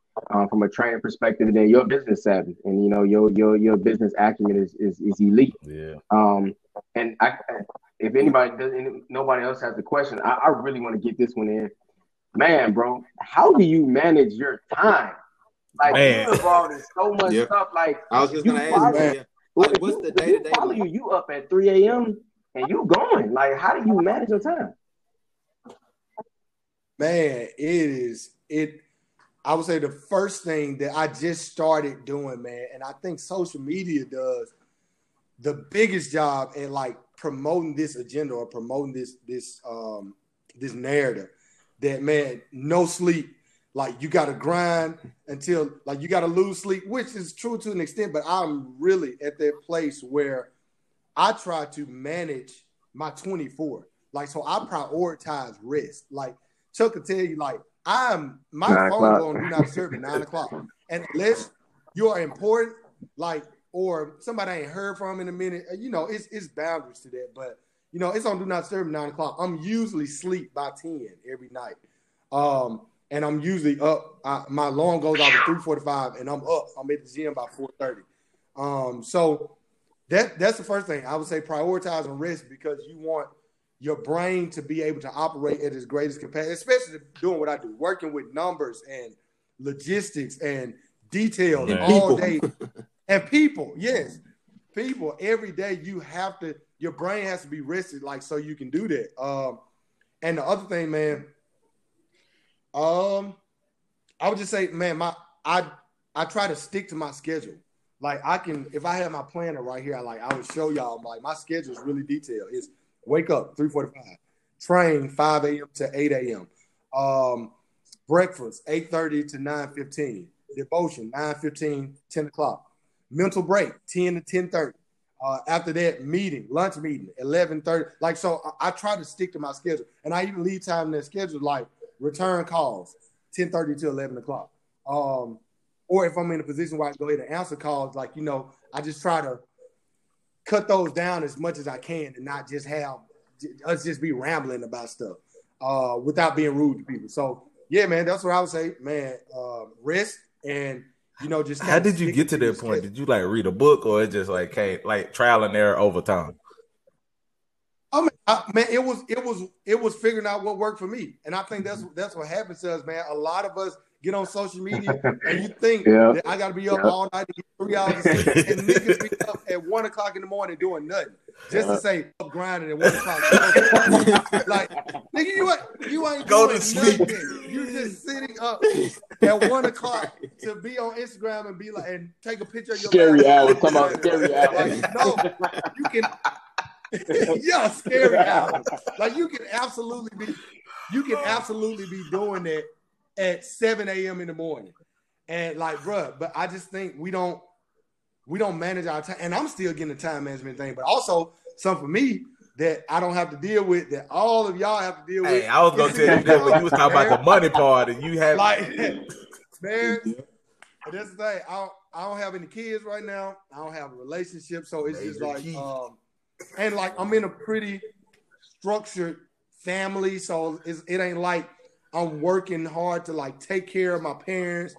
from a training perspective, and then your business savvy and, you know, your business acumen is elite. Yeah. And if anybody doesn't, nobody else has the question, I really want to get this one in. Man, bro, how do you manage your time? Like, you're involved in so much stuff. Like, I was just going to ask, man, like, what's the day to day? You up at 3 a.m. and you going. Like, how do you manage your time? Man, I would say the first thing that I just started doing, man, and I think social media does the biggest job at, like, promoting this agenda or promoting this narrative that, man, no sleep. Like, you got to grind until, like, you got to lose sleep, which is true to an extent, but I'm really at that place where I try to manage my 24. Like, so I prioritize rest. Like, Chuck will tell you, like, my phone on do not disturb at 9 o'clock. And unless you're important, like, or somebody I ain't heard from in a minute, you know, it's boundaries to that. But, you know, it's on do not disturb at 9 o'clock. I'm usually sleep by 10 every night. And I'm usually up. My alarm goes off at 3:45, and I'm up. I'm at the gym by 4:30. So that's the first thing. I would say prioritize and rest because you want your brain to be able to operate at its greatest capacity, especially doing what I do, working with numbers and logistics and details all day. And people, yes, people. Every day you have to – your brain has to be rested, like, so you can do that. And the other thing, man – I would just say, man, I try to stick to my schedule. Like, I can, if I have my planner right here, I would show y'all, like, my schedule is really detailed. It's wake up 3:45, train 5 a.m. to 8 a.m. Breakfast 8:30 to 9:15, devotion 9:15, 10 o'clock, mental break 10 to 10:30. After that, lunch meeting 11:30. Like, so I try to stick to my schedule, and I even leave time in that schedule, like. Return calls, 10:30 to 11 o'clock. Or if I'm in a position where I go ahead and answer calls, like, you know, I just try to cut those down as much as I can and not just have us just be rambling about stuff without being rude to people. So, yeah, man, that's what I would say, man. Rest and, you know, just how did you get to that point? Did you, like, read a book or it just, like, came, like, trial and error over time? I mean, it was figuring out what worked for me, and I think that's what happens to us, man. A lot of us get on social media, and you think that I got to be up all night to get 3 hours of sleep, and niggas be up at 1 o'clock in the morning doing nothing just to say up grinding at 1 o'clock. Like, nigga, you ain't go doing to sleep. You just sitting up at 1 o'clock to be on Instagram and be like, and take a picture of your scary hours. Come on, scary hours. Like, no, you can. Yeah, scary hours. Like, you can absolutely be doing that at 7 a.m. in the morning. And, like, bruh, but I just think we don't manage our time. And I'm still getting the time management thing, but also something for me that I don't have to deal with, that all of y'all have to deal with. Hey, I was going to tell you that when you was talking about the money part and you had. Like, man, that's the thing. I don't have any kids right now. I don't have a relationship. So it's just like, and, like, I'm in a pretty structured family, so it ain't like I'm working hard to, like, take care of my parents,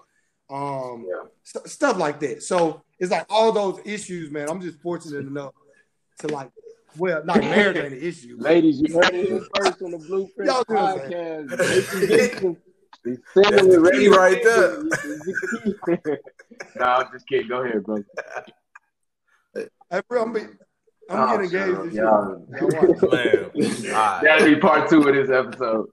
stuff like that. So it's like all those issues, man. I'm just fortunate enough to, like, well, not marriage ain't an issue. Ladies, you heard it first on the Blueprint podcast. That's the key right there. No, I'm just kidding. Go ahead, bro. Hey, bro, I'm getting engaged. That'll be part 2 of this episode.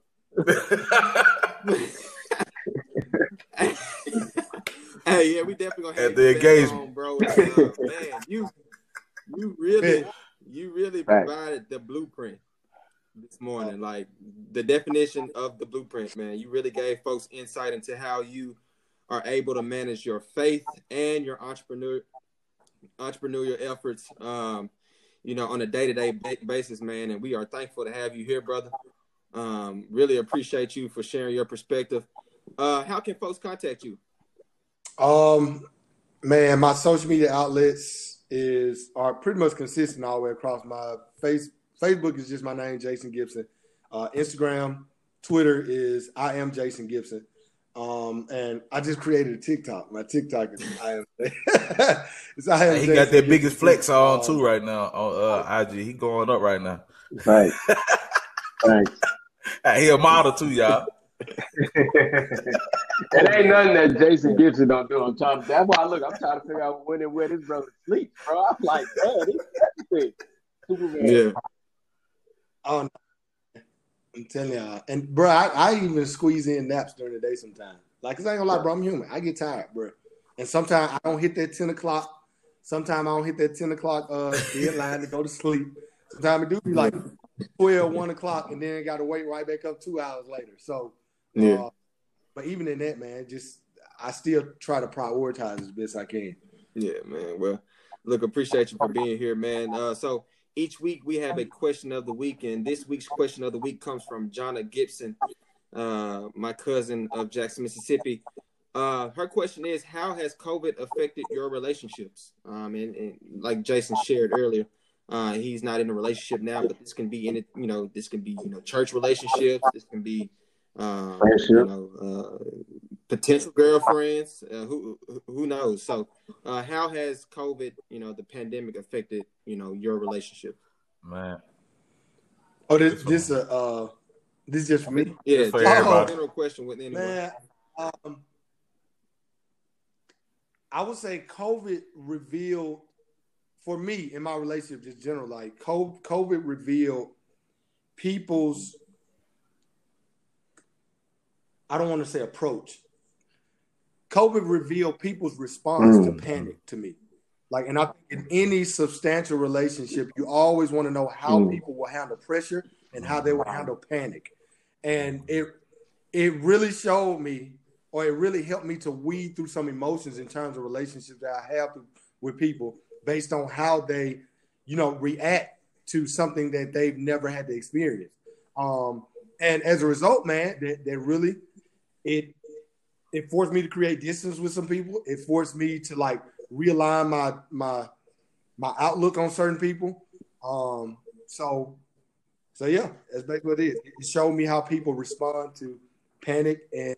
Hey, yeah, we definitely gonna have the engagement, bro. Man, you really provided the blueprint this morning, like the definition of the blueprint, man. You really gave folks insight into how you are able to manage your faith and your entrepreneurial efforts, on a day-to-day basis, man. And we are thankful to have you here, brother. Really appreciate you for sharing your perspective. How can folks contact you? Man, my social media outlets are pretty much consistent all the way across. My Facebook is just my name, Jason Gibson. Instagram, Twitter is I am Jason Gibson. And I just created a TikTok. My TikTok is I am. It's I am. He Jason got their biggest flex on too right now on IG. He going up right now. Right. Right. He a model too, y'all. It ain't nothing that Jason Gibson don't do. That's why I'm trying to figure out when and where this brother sleeps, bro. I'm like, man, this everything. Yeah. Oh, no. I'm telling y'all. And, bro, I even squeeze in naps during the day sometimes. Like, 'cause I ain't gonna lie, bro, I'm human. I get tired, bro. And sometimes I don't hit that 10 o'clock. Sometimes I don't hit that 10 o'clock deadline to go to sleep. Sometimes it do be like 12, 1 o'clock, and then got to wait right back up 2 hours later. So, yeah. But even in that, man, I still try to prioritize as best I can. Yeah, man. Well, look, appreciate you for being here, man. So each week we have a question of the week, and this week's question of the week comes from Jonna Gibson, my cousin of Jackson, Mississippi. Her question is, how has COVID affected your relationships? And like Jason shared earlier, he's not in a relationship now, but this can be church relationships. This can be potential girlfriends, who knows? So, how has COVID, the pandemic affected, your relationship? Man, oh, this is just for me. Yeah, just a general question with anyone. Man, I would say COVID revealed for me in my relationship, just general, like COVID revealed people's. I don't want to say approach. COVID revealed people's response to panic to me. Like, and I think in any substantial relationship, you always want to know how people will handle pressure and how they will handle panic. And it really showed me, or it really helped me to weed through some emotions in terms of relationships that I have with people based on how they, react to something that they've never had to experience. And as a result, man, that really, it forced me to create distance with some people. It forced me to like realign my outlook on certain people. So yeah, that's basically what it is. It showed me how people respond to panic and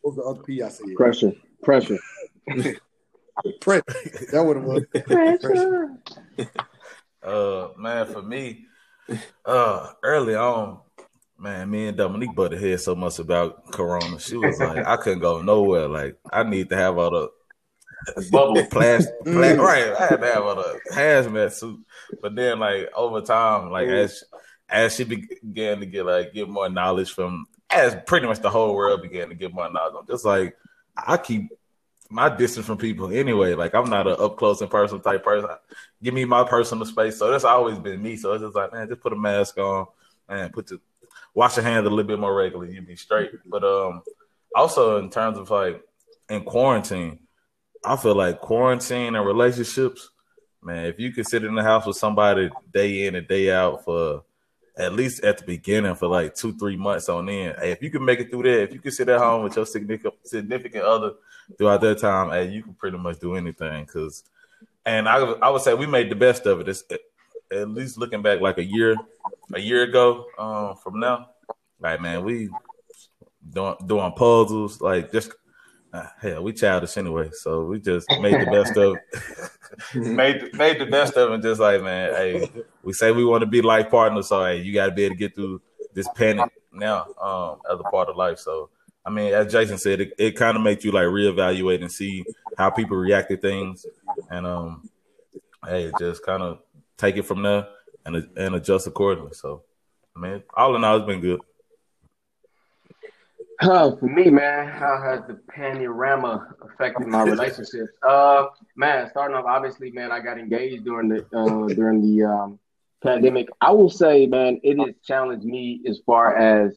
what was the other P I said? Pressure. Pressure. That would have worked. Pressure. Man, for me, early on. Man, me and Dominique butted head so much about Corona. She was like, I couldn't go nowhere. Like, I need to have all the bubble plastic. Right, I had to have all the hazmat suit. But then, like, over time, like, as she began to get more knowledge as pretty much the whole world began to get more knowledge, I'm just like, I keep my distance from people anyway. Like, I'm not an up-close and personal type person. Give me my personal space. So that's always been me. So it's just like, man, just put a mask on. Man, wash your hands a little bit more regularly. You'd be straight. But also in terms of like in quarantine, I feel like quarantine and relationships, man, if you could sit in the house with somebody day in and day out for at least at the beginning for like 2-3 months on end, hey, if you can make it through that, if you can sit at home with your significant other throughout that time, hey, you can pretty much do anything. And I would say we made the best of it. At least looking back like a year ago from now, like, man, we doing puzzles, like just, hell, we childish anyway. So we just made the best of it. made the best of it and just like, man, hey, we say we want to be life partners. So, hey, you got to be able to get through this panic now as a part of life. So, I mean, as Jason said, it kind of makes you like reevaluate and see how people react to things. And, hey, just kind of take it from there and adjust accordingly. So, I mean, all in all, it's been good. Oh, for me, man, how has the panorama affected my relationships? Man, starting off, obviously, man, I got engaged during the pandemic. I will say, man, it has challenged me as far as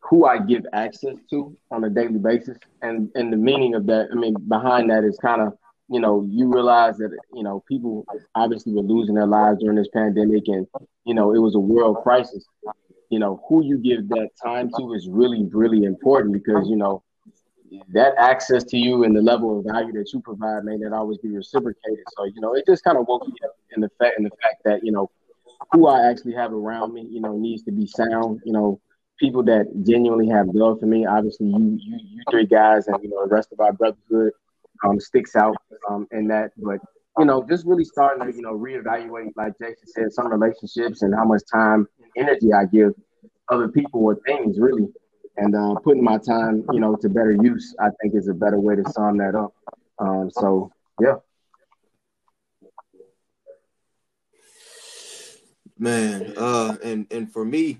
who I give access to on a daily basis, and the meaning of that. I mean, behind that is kind of, you know, you realize that, you know, people obviously were losing their lives during this pandemic, and, you know, it was a world crisis. You know, who you give that time to is really, really important, because, you know, that access to you and the level of value that you provide may not always be reciprocated. So, you know, it just kind of woke me up in the fact that, you know, who I actually have around me, you know, needs to be sound, you know, people that genuinely have love for me. Obviously, you three guys and, you know, the rest of our brotherhood sticks out in that. But, you know, just really starting to, you know, reevaluate, like Jason said, some relationships and how much time and energy I give other people or things, really. And putting my time, you know, to better use, I think, is a better way to sum that up. So, yeah. Man, and for me,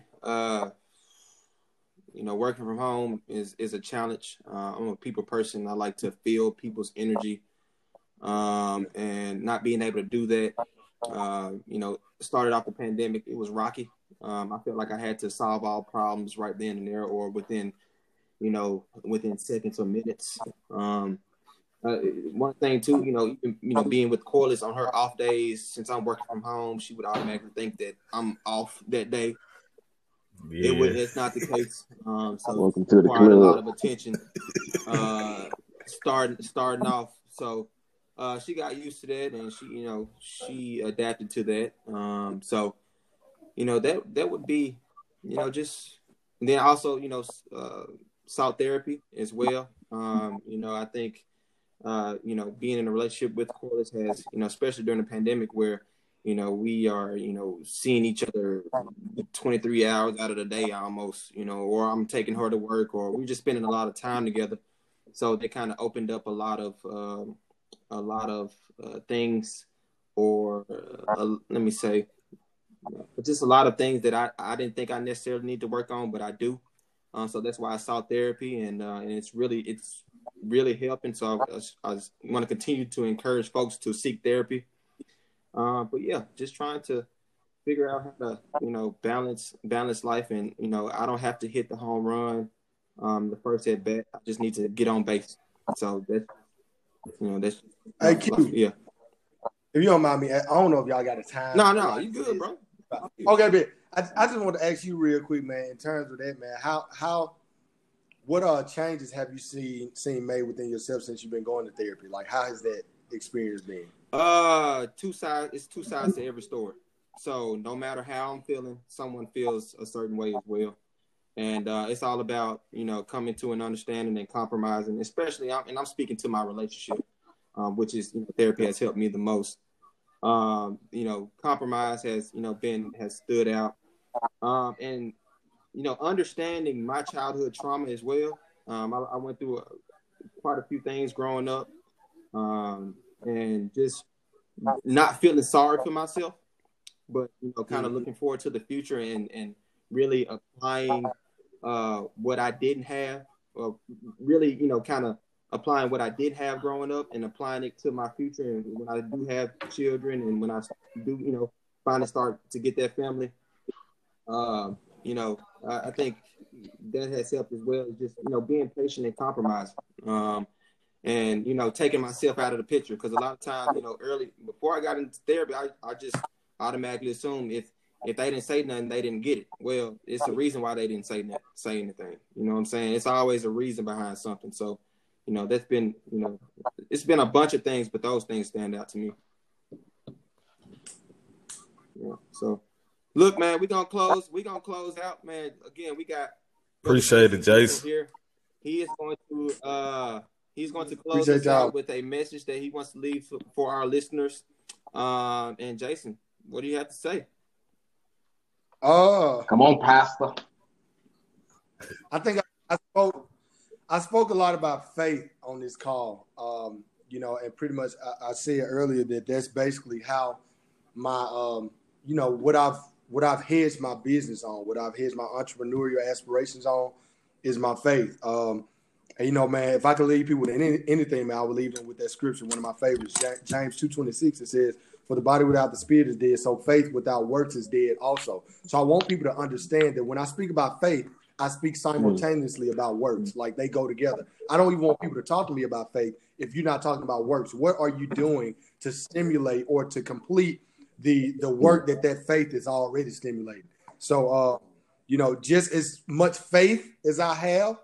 you know, working from home is a challenge. I'm a people person. I like to feel people's energy. And not being able to do that, you know, started off the pandemic, it was rocky. I felt like I had to solve all problems right then and there, or within seconds or minutes. One thing too, you know, being with Corliss on her off days, since I'm working from home, she would automatically think that I'm off that day. Yeah. It's not the case. So welcome to the club. A lot of attention starting off. So she got used to that, and she adapted to that. So, you know, that would be, you know, just, and then also, you know, sought therapy as well. You know, I think, you know, being in a relationship with Corliss has, you know, especially during the pandemic where, you know, we are, you know, seeing each other 23 hours out of the day almost, you know, or I'm taking her to work, or we're just spending a lot of time together. So they kind of opened up a lot of things, or let me say, just a lot of things that I didn't think I necessarily need to work on, but I do. So that's why I sought therapy, and it's really helping. So I want to continue to encourage folks to seek therapy. But yeah, just trying to figure out how to, you know, balance life, and, you know, I don't have to hit the home run the first at bat. I just need to get on base. So that's, you know, that's, hey, Q, yeah. If you don't mind me, I don't know if y'all got a time. No, you good, bro. Okay, man. I just want to ask you real quick, man. In terms of that, man, what changes have you seen made within yourself since you've been going to therapy? Like, how has that experience been? It's two sides to every story. So no matter how I'm feeling, someone feels a certain way as well. And it's all about, you know, coming to an understanding and compromising, especially, and I'm speaking to my relationship, which is, you know, therapy has helped me the most. You know, compromise has, you know, has stood out. And, you know, understanding my childhood trauma as well. I went through quite a few things growing up, and just not feeling sorry for myself, but, you know, kind of looking forward to the future and really applying what I didn't have, or really, you know, kind of applying what I did have growing up and applying it to my future. And when I do have children, and when I do, you know, finally start to get that family, you know, I think that has helped as well. Just, you know, being patient and compromising, and, you know, taking myself out of the picture. Because a lot of times, you know, early, before I got into therapy, I just automatically assumed if they didn't say nothing, they didn't get it. Well, it's a reason why they didn't say anything. You know what I'm saying? It's always a reason behind something. So, you know, that's been, you know, it's been a bunch of things, but those things stand out to me. Yeah. So, look, man, we're going to close out, man. Again, we got. Appreciate it, Jason. Here. He is going to, close us out with a message that he wants to leave for our listeners. And Jason, what do you have to say? Oh, come on, Pastor. I think I spoke a lot about faith on this call, you know, and pretty much I said earlier that that's basically how my, you know, what I've hedged my business on, what I've hedged my entrepreneurial aspirations on is my faith. And, you know, man, if I could leave people with anything, man, I would leave them with that scripture, one of my favorites, James 2:26. It says, "For the body without the spirit is dead, so faith without works is dead also." So I want people to understand that when I speak about faith, I speak simultaneously about works. Like, they go together. I don't even want people to talk to me about faith if you're not talking about works. What are you doing to stimulate or to complete the work that faith is already stimulating? So, you know, just as much faith as I have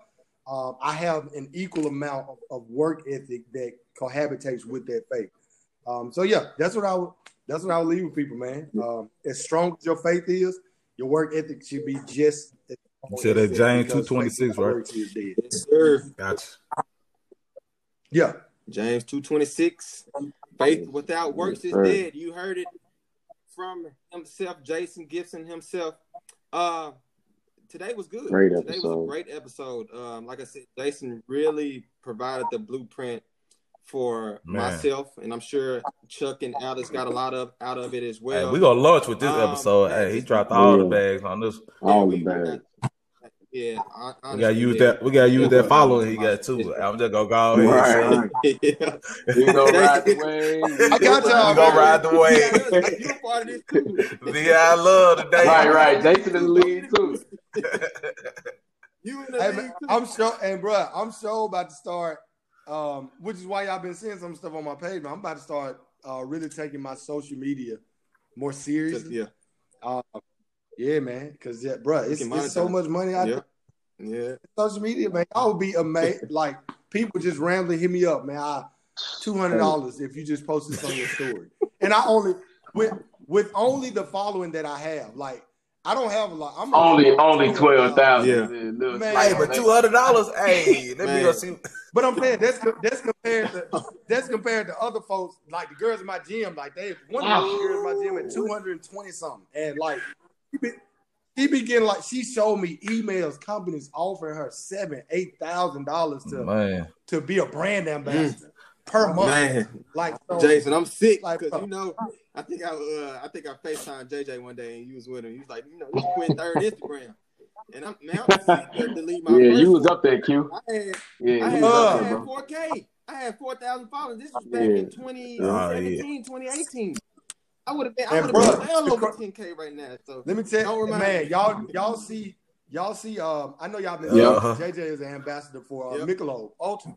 an equal amount of work ethic that cohabitates with that faith. So yeah, that's what I would leave with people, man. As strong as your faith is, your work ethic should be just as strong. You said that James 2:26, right? Yes, sir. Gotcha. Yeah. James 2:26. Faith without works is dead. You heard it from himself, Jason Gibson himself. Today was good. Today was a great episode. Like I said, Jason really provided the blueprint for myself, and I'm sure Chuck and Alex got a lot out of it as well. Hey, we're going to launch with this episode. Hey, he dropped all the bags on this. All the bags. Yeah, honestly, we gotta use that. We gotta use that following he got too. I'm just gonna go ahead. Right. Yeah. We gonna ride the wave. I got y'all. We gonna ride the wave. You a part of this too. Yeah, I love today. Right. Jason in the lead too. You in the lead too. I'm sure, and bro, I'm so about to start. Which is why y'all been seeing some stuff on my page. Man, I'm about to start really taking my social media more seriously. Yeah. Yeah, man, because, bro, it's so much money out there. Yeah. Social media, man, I would be amazed. Like, people just randomly hit me up, man. $200 if you just post this on your story. And I only, with only the following that I have, like, I don't have a lot. I'm only 12,000. Yeah. Man, but $200, hey, let me go see. But I'm saying that's compared to other folks, like the girls in my gym, like one of the girls in my gym at 220 something, and like. She began like she showed me emails, companies offering her $7,000-$8,000 to be a brand ambassador per month. Man. Like so, Jason, I'm sick because like, you know I think I FaceTimed JJ one day and you was with him. He was like, you know, you quit third Instagram, and I'm sick to delete my. Yeah, you was up there, Q. I had 4K. I had 4,000 followers. This was back in 2017, 2018. I would have been well over 10K right now. So let me tell you, man, y'all see. I know y'all been. JJ is an ambassador for Michelob Ultra.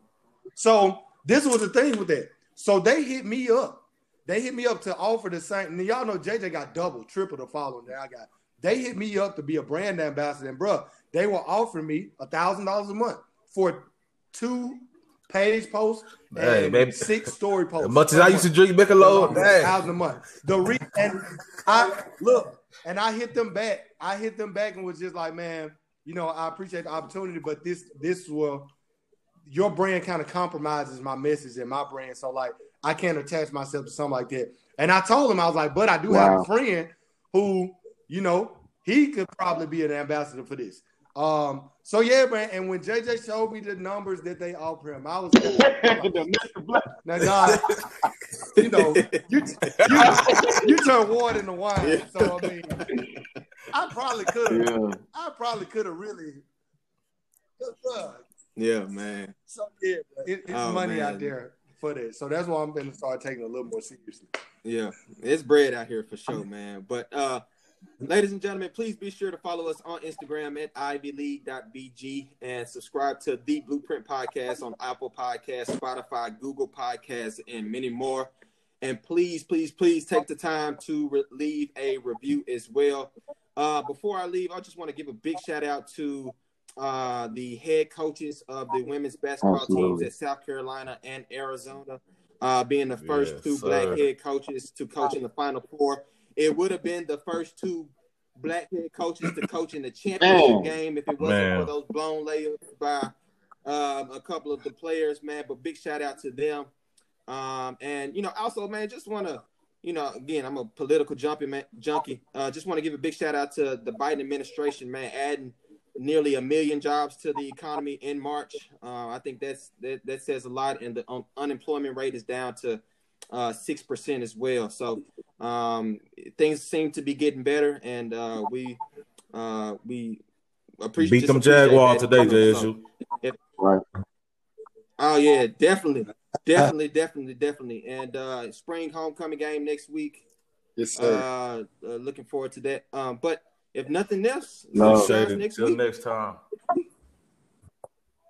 So this was the thing with that. So they hit me up. They hit me up to offer the same. And y'all know JJ got double, triple the following that I got. They hit me up to be a brand ambassador, and bro, they were offering me $1,000 a month for 2 page posts and 6 story posts. As much as I used to drink Michelob, $1,000 a month. I hit them back. I hit them back and was just like, man, you know, I appreciate the opportunity, but your brand kind of compromises my message and my brand, so like I can't attach myself to something like that. And I told him, I was like, but I do have a friend who, you know, he could probably be an ambassador for this. So yeah, man. And when JJ showed me the numbers that they offered him, I was like, "Now, God, you know, you turn water into wine." Yeah. So I mean, I probably could have really. Yeah, man. So yeah, it's money out there for that. So that's why I'm gonna start taking it a little more seriously. Yeah, it's bread out here for sure, man. But ladies and gentlemen, please be sure to follow us on Instagram at ivyleague.bg and subscribe to The Blueprint Podcast on Apple Podcasts, Spotify, Google Podcasts, and many more. And please, please, please take the time to leave a review as well. Before I leave, I just want to give a big shout out to the head coaches of the women's basketball teams at South Carolina and Arizona, being the first two black head coaches to coach in the Final Four. It would have been the first two black head coaches to coach in the championship game if it wasn't for those blown layups by a couple of the players, man. But big shout out to them. And, you know, also, man, just want to, you know, again, I'm a political junkie. Just want to give a big shout out to the Biden administration, man, adding nearly 1 million jobs to the economy in March. I think that says a lot. And the unemployment rate is down to 6% as well. So things seem to be getting better, and we appreciate. Beat them Jaguars today, JSU. Right. Oh yeah, definitely. And spring homecoming game next week. Yes, sir. Looking forward to that. But if nothing else, next time.